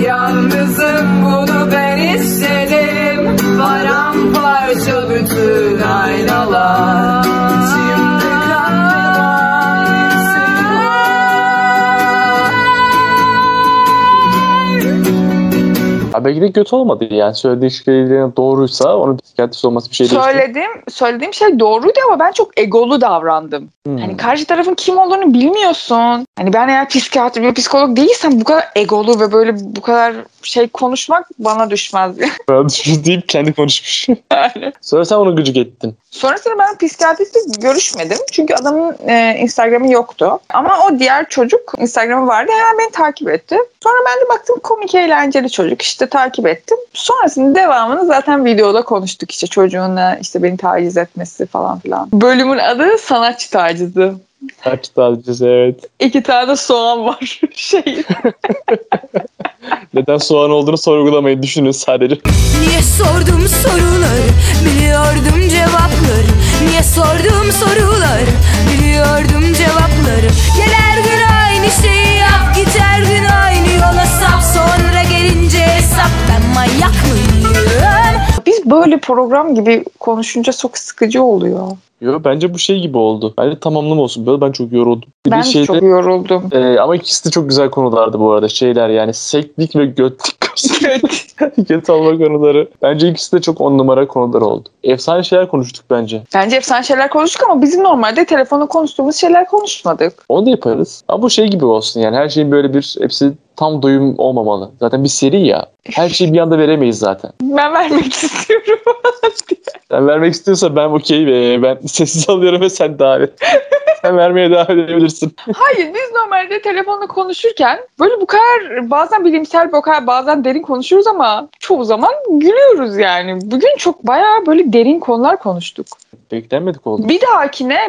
Yalnızım bunu ben istedim. Paramparça bütün aynalar. Belki de kötü olmadı yani. Söylediği şeylerin doğruysa onun psikiyatrist olması bir şey değil. Söylediğim şey doğruydu ama ben çok egolu davrandım. Hani karşı tarafın kim olduğunu bilmiyorsun. Hani ben eğer psikiyatri ve psikolog değilsem bu kadar egolu ve böyle bu kadar şey konuşmak bana düşmez. Bana düşmez deyip kendi konuşmuş. Yani. Sonra sen onu gıcık ettin. Sonrasında ben psikiyatristle görüşmedim. Çünkü adamın Instagram'ı yoktu. Ama o diğer çocuk Instagram'ı vardı. Hemen beni takip etti. Sonra ben de baktım komik eğlenceli çocuk. İşte takip ettim. Sonrasında devamını zaten videoda konuştuk işte çocuğuna işte beni taciz etmesi falan filan. Bölümün adı sanatçı tacizi. Sanatçı tacizi evet. 2 tane soğan var şey. Neden soğan olduğunu sorgulamayı düşünün sadece. Niye sordum soruları, biliyordum cevapları. Niye sordum soruları, biliyordum cevapları. Gel her gün aynı şeyi yap, git her gün aynı yola sap. Sonra gelince hesap ben manyak mıyım? Biz böyle program gibi konuşunca çok sıkıcı oluyor. Yo, bence bu şey gibi oldu. Bence tamamlama olsun. Böyle ben çok yoruldum. Ben şeyde, çok yoruldum. Ama ikisi de çok güzel konulardı bu arada. Şeyler yani seklik ve götlük. Göt alma konuları. Bence ikisi de çok 10 numara konular oldu. Efsane şeyler konuştuk bence. Bence efsane şeyler konuştuk ama bizim normalde telefonda konuştuğumuz şeyler konuşmadık. Onu da yaparız. Ama bu şey gibi olsun yani her şeyin böyle bir hepsi tam doyum olmamalı. Zaten bir seri ya. Her şeyi bir anda veremeyiz zaten. Ben vermek istiyorum. Sen vermek istiyorsan ben okey ve ben sessiz alıyorum ve sen davet. Sen vermeye davet edebilirsin. Hayır biz normalde telefonla konuşurken böyle bu kadar bazen bilimsel bu kadar bazen derin konuşuyoruz ama çoğu zaman gülüyoruz yani. Bugün çok bayağı böyle derin konular konuştuk. Beklenmedik oldu.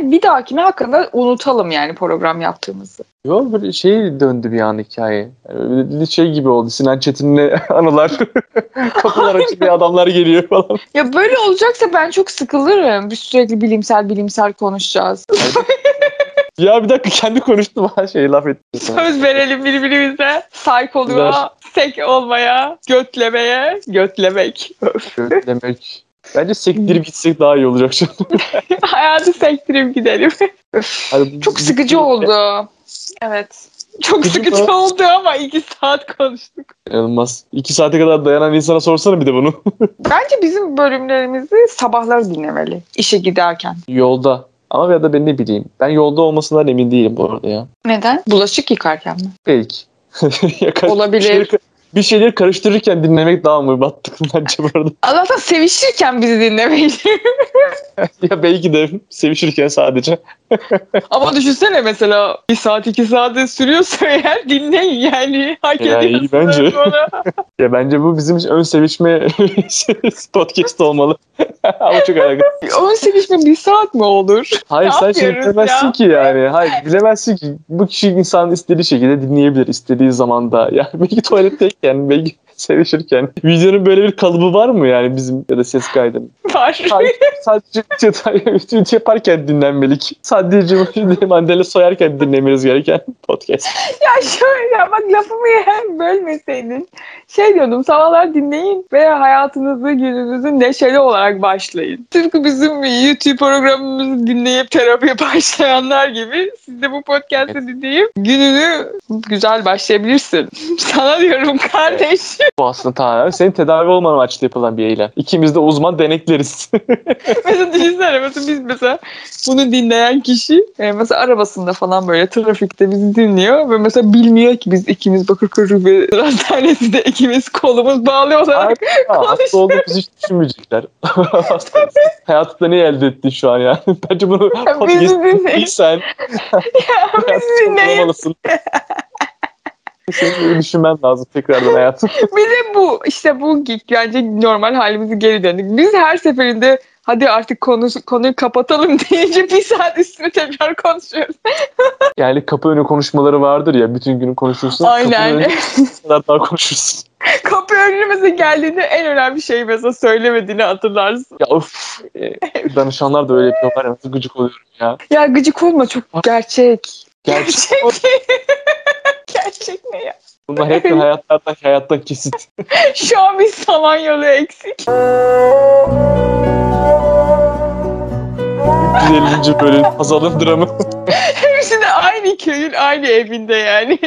Bir dahakine hakkında unutalım yani program yaptığımızı. Yok böyle şey döndü bir an hikaye. Yani şey gibi oldu Sinan Çetin'le anılar kapılar açıp adamlar geliyor falan. Ya böyle olacaksa ben çok sıkılırım. Biz sürekli bilimsel konuşacağız. Ya bir dakika kendi konuştum her şeyi laf ettim. Söz verelim birbirimize. Saykoluğa, sek olmaya, götlemeye, götlemek. Götlemek. Bence sektirip gitsek daha iyi olacak şimdi. Hayatı sektirip gidelim. Çok sıkıcı oldu. Evet. Çok sıkıcı oldu ama 2 saat konuştuk. Elmas. 2 saate kadar dayanan insana sorsana bir de bunu. Bence bizim bölümlerimizi sabahları dinlemeli. İşe giderken. Yolda. Ama ya da ben ne bileyim. Ben yolda olmasından emin değilim bu arada ya. Neden? Bulaşık yıkarken mi? Belki. Olabilir. Bir şeyleri karıştırırken dinlemek daha mı battık bence bu arada. Allah'tan sevişirken bizi dinlemeyin. Ya belki de sevişirken sadece. Ama düşünsene mesela 1 saat 2 saat sürüyorsa eğer dinleyin yani. Hak ediyorsunuz bence. Ya bence bu bizim ön sevişme podcast olmalı. Ama çok alakasız. Ön sevişme 1 saat mi olur? Hayır sen şey bilemezsin ya ki yani. Hayır bilemezsin ki. Bu kişi insanın istediği şekilde dinleyebilir. İstediği zamanda. Yani belki tuvalette yani belki sevişirken. Videonun böyle bir kalıbı var mı yani bizim ya da ses kaydının? Var. Sadece yaparken dinlenmeli ki. Sadece mandalya soyarken dinlemeniz gereken podcast. Ya şöyle bak lafımı hem bölmeseydin. Şey diyordum sabahlar dinleyin ve hayatınızı gününüzü neşeli olarak başlayın. Tıpkı bizim YouTube programımızı dinleyip terapiye başlayanlar gibi siz de bu podcast'ı dinleyip gününü güzel başlayabilirsin. Sana diyorum kardeşim. Bu aslında tamamen senin tedavi olman amaçlı yapılan bir eylem. İkimiz de uzman denekleriz. Mesela düşünsene mesela biz mesela bunu dinleyen kişi mesela arabasında falan böyle trafikte bizi dinliyor ve mesela bilmiyor ki biz ikimiz Bakırköy ve hastanesi de ikimiz kolumuz bağlı olarak konuşuyoruz. Hasta olduğunu biz hiç düşünmeyecekler. Hayatında ne elde ettin şu an yani? Bence bunu bizi dinleyin. Sen bizi dinleyin. Şey düşünmem lazım tekrardan hayatım. Bir de bu işte bu bence normal halimizi geri döndük. Biz her seferinde hadi artık konuyu kapatalım deyince 1 saat üstüne tekrar konuşuyoruz. Yani kapı önü konuşmaları vardır ya bütün gün konuşursun. Aynen. Kapı önü konuşursun. Kapı önüne mesela geldiğinde en önemli şeyi mesela söylemediğini hatırlarsın. Ya of danışanlar da öyle yapıyorlar ya nasıl gıcık oluyorum ya. Ya gıcık olma çok gerçek. Gerçek ne ya? Bunlar hep hayattan kesit. Şu an bir samanyolu eksik. 150. bölüm Hazal'ın dramı. Hepsi de aynı köyün aynı evinde yani.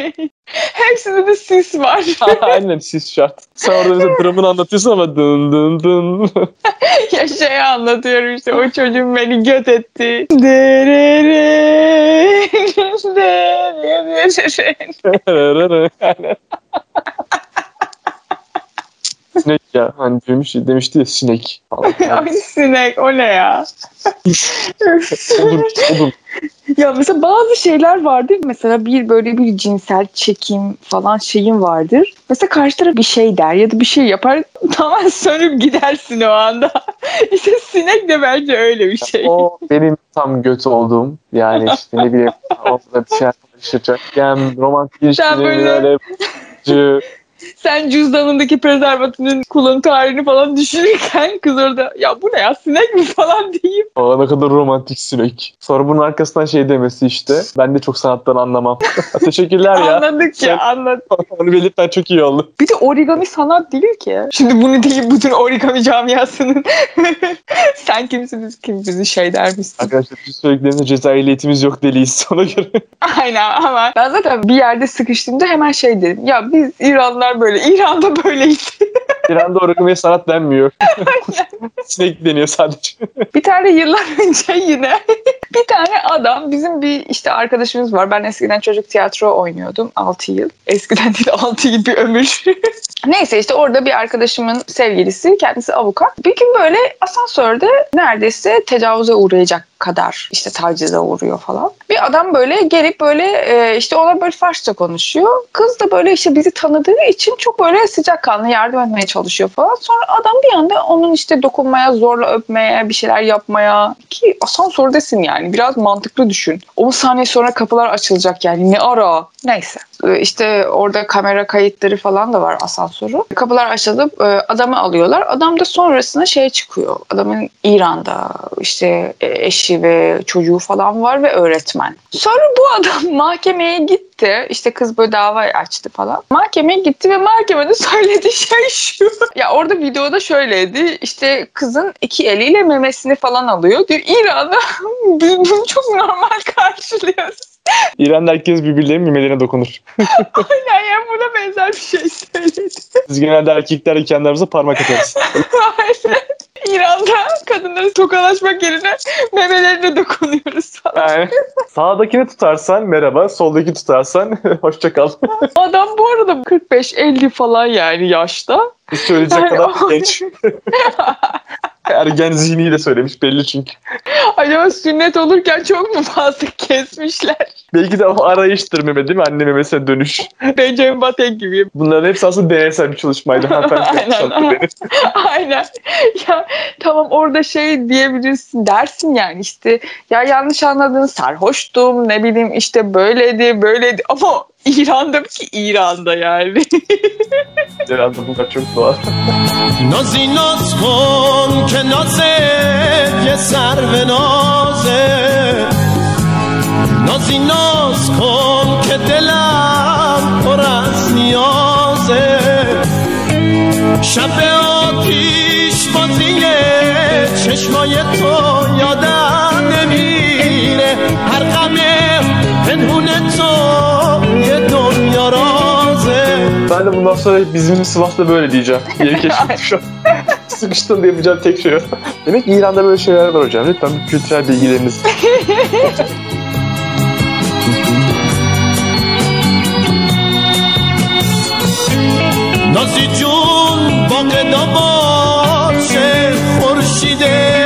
Hepsinde de sis var. Aynen sis şart. Sen orada bize dramını anlatıyorsun ama dın dın dın. Ya şeyi anlatıyorum işte o çocuğum beni göt etti. Sinek ya. Hani demişti ya sinek. Ay sinek o ne ya? Olur. Ya mesela bazı şeyler vardır. Mesela böyle bir cinsel çekim falan şeyin vardır. Mesela karşı taraf bir şey der ya da bir şey yapar. Tamamen sönüp gidersin o anda. İşte sinek de bence öyle bir şey. O benim tam göt olduğum. Yani işte ne bileyim. Orada bir şey yapacak. Yani romantik ilişkilerin öyle. Sen cüzdanındaki prezervatının kullanım tarihini falan düşünürken kız orada ya bu ne ya sinek mi falan diyeyim. Aa ne kadar romantik sinek. Sonra bunun arkasından şey demesi işte ben de çok sanattan anlamam. Teşekkürler ya. Anladık. Onu belirtmen çok iyi oldu. Bir de origami sanat değil ki. Şimdi bunu deyip bütün origami camiasının sen kimsin biz kimsin şey dermişsin. Arkadaşlar biz söylediklerinde ceza ehliyetimiz yok deliyiz ona göre. Aynen ama ben zaten bir yerde sıkıştığımda hemen şey dedim ya biz İranlar böyle. İran'da böyleydi. İran'da origamiye sanat denmiyor. Sinek deniyor sadece. Bir tane yıllar önce yine bir tane adam bizim bir işte arkadaşımız var. Ben eskiden çocuk tiyatro oynuyordum 6 yıl. Eskiden değil 6 yıl bir ömür. Neyse işte orada bir arkadaşımın sevgilisi kendisi avukat. Bir gün böyle asansörde neredeyse tecavüze uğrayacak kadar işte tacize uğruyor falan. Bir adam böyle gelip böyle işte ona böyle Farsça konuşuyor. Kız da böyle işte bizi tanıdığı için çok böyle sıcakkanlı yardım etmeye çalışıyor falan. Sonra adam bir anda onun işte dokunmaya, zorla öpmeye, bir şeyler yapmaya ki asansördesin yani. Biraz mantıklı düşün. 10 saniye sonra kapılar açılacak yani. Ne ara? Neyse. İşte orada kamera kayıtları falan da var asansörü. Kapılar açılıp adamı alıyorlar. Adam da sonrasında şeye çıkıyor. Adamın İran'da işte eşi ve çocuğu falan var ve öğretmen. Sonra bu adam mahkemeye gitti. İşte kız böyle dava açtı falan. Mahkemeye gitti ve mahkemede söylediği şey şu. Ya orada videoda şöyleydi. İşte kızın 2 eliyle memesini falan alıyor. Diyor İran'da bunu çok normal karşılıyoruz. İran'da herkes birbirlerinin memelerine dokunur. Aynen ya, buna benzer bir şey söyledi. Biz genelde erkeklerle kendilerimize parmak atarız. Aynen. İran'da kadınları tokalaşmak yerine memelerine dokunuyoruz falan. Yani, sağdakini tutarsan merhaba, soldaki tutarsan hoşçakal. Adam bu arada 45-50 falan yani yaşta. Söyleyecek yani kadar genç. Ergen zihniyle söylemiş belli çünkü. Acaba sünnet olurken çok mu fazla kesmişler? Belki de o arayıştır meme, değil mi? Anne memesine dönüş. Benjamin Button gibi. Bunların hepsi aslında deneysel bir çalışmaydı. Aynen. Aynen. Ya tamam, orada şey diyebilirsin, dersin yani işte ya yanlış anladın, sarhoştum, ne bileyim işte böyleydi ama İran'da ki İran'da yani. İran'da bu kadar çok doğal. Nazi naz kon ke naze ye serve naze. Nazi naz kon ke delam por az niyaze. Şabe ateş baziye çeşmay to yadan emire her gamem penhune to. Ben de bundan sonra bizim Sivas'ta böyle diyeceğim. Yeni keşfettim şu an. Sıkıştığında yapacağım tek şey o. Demek ki İran'da böyle şeyler var hocam. Lütfen bir kültürel bilgileriniz. Nazi Cun Bakı'da başı Hurşide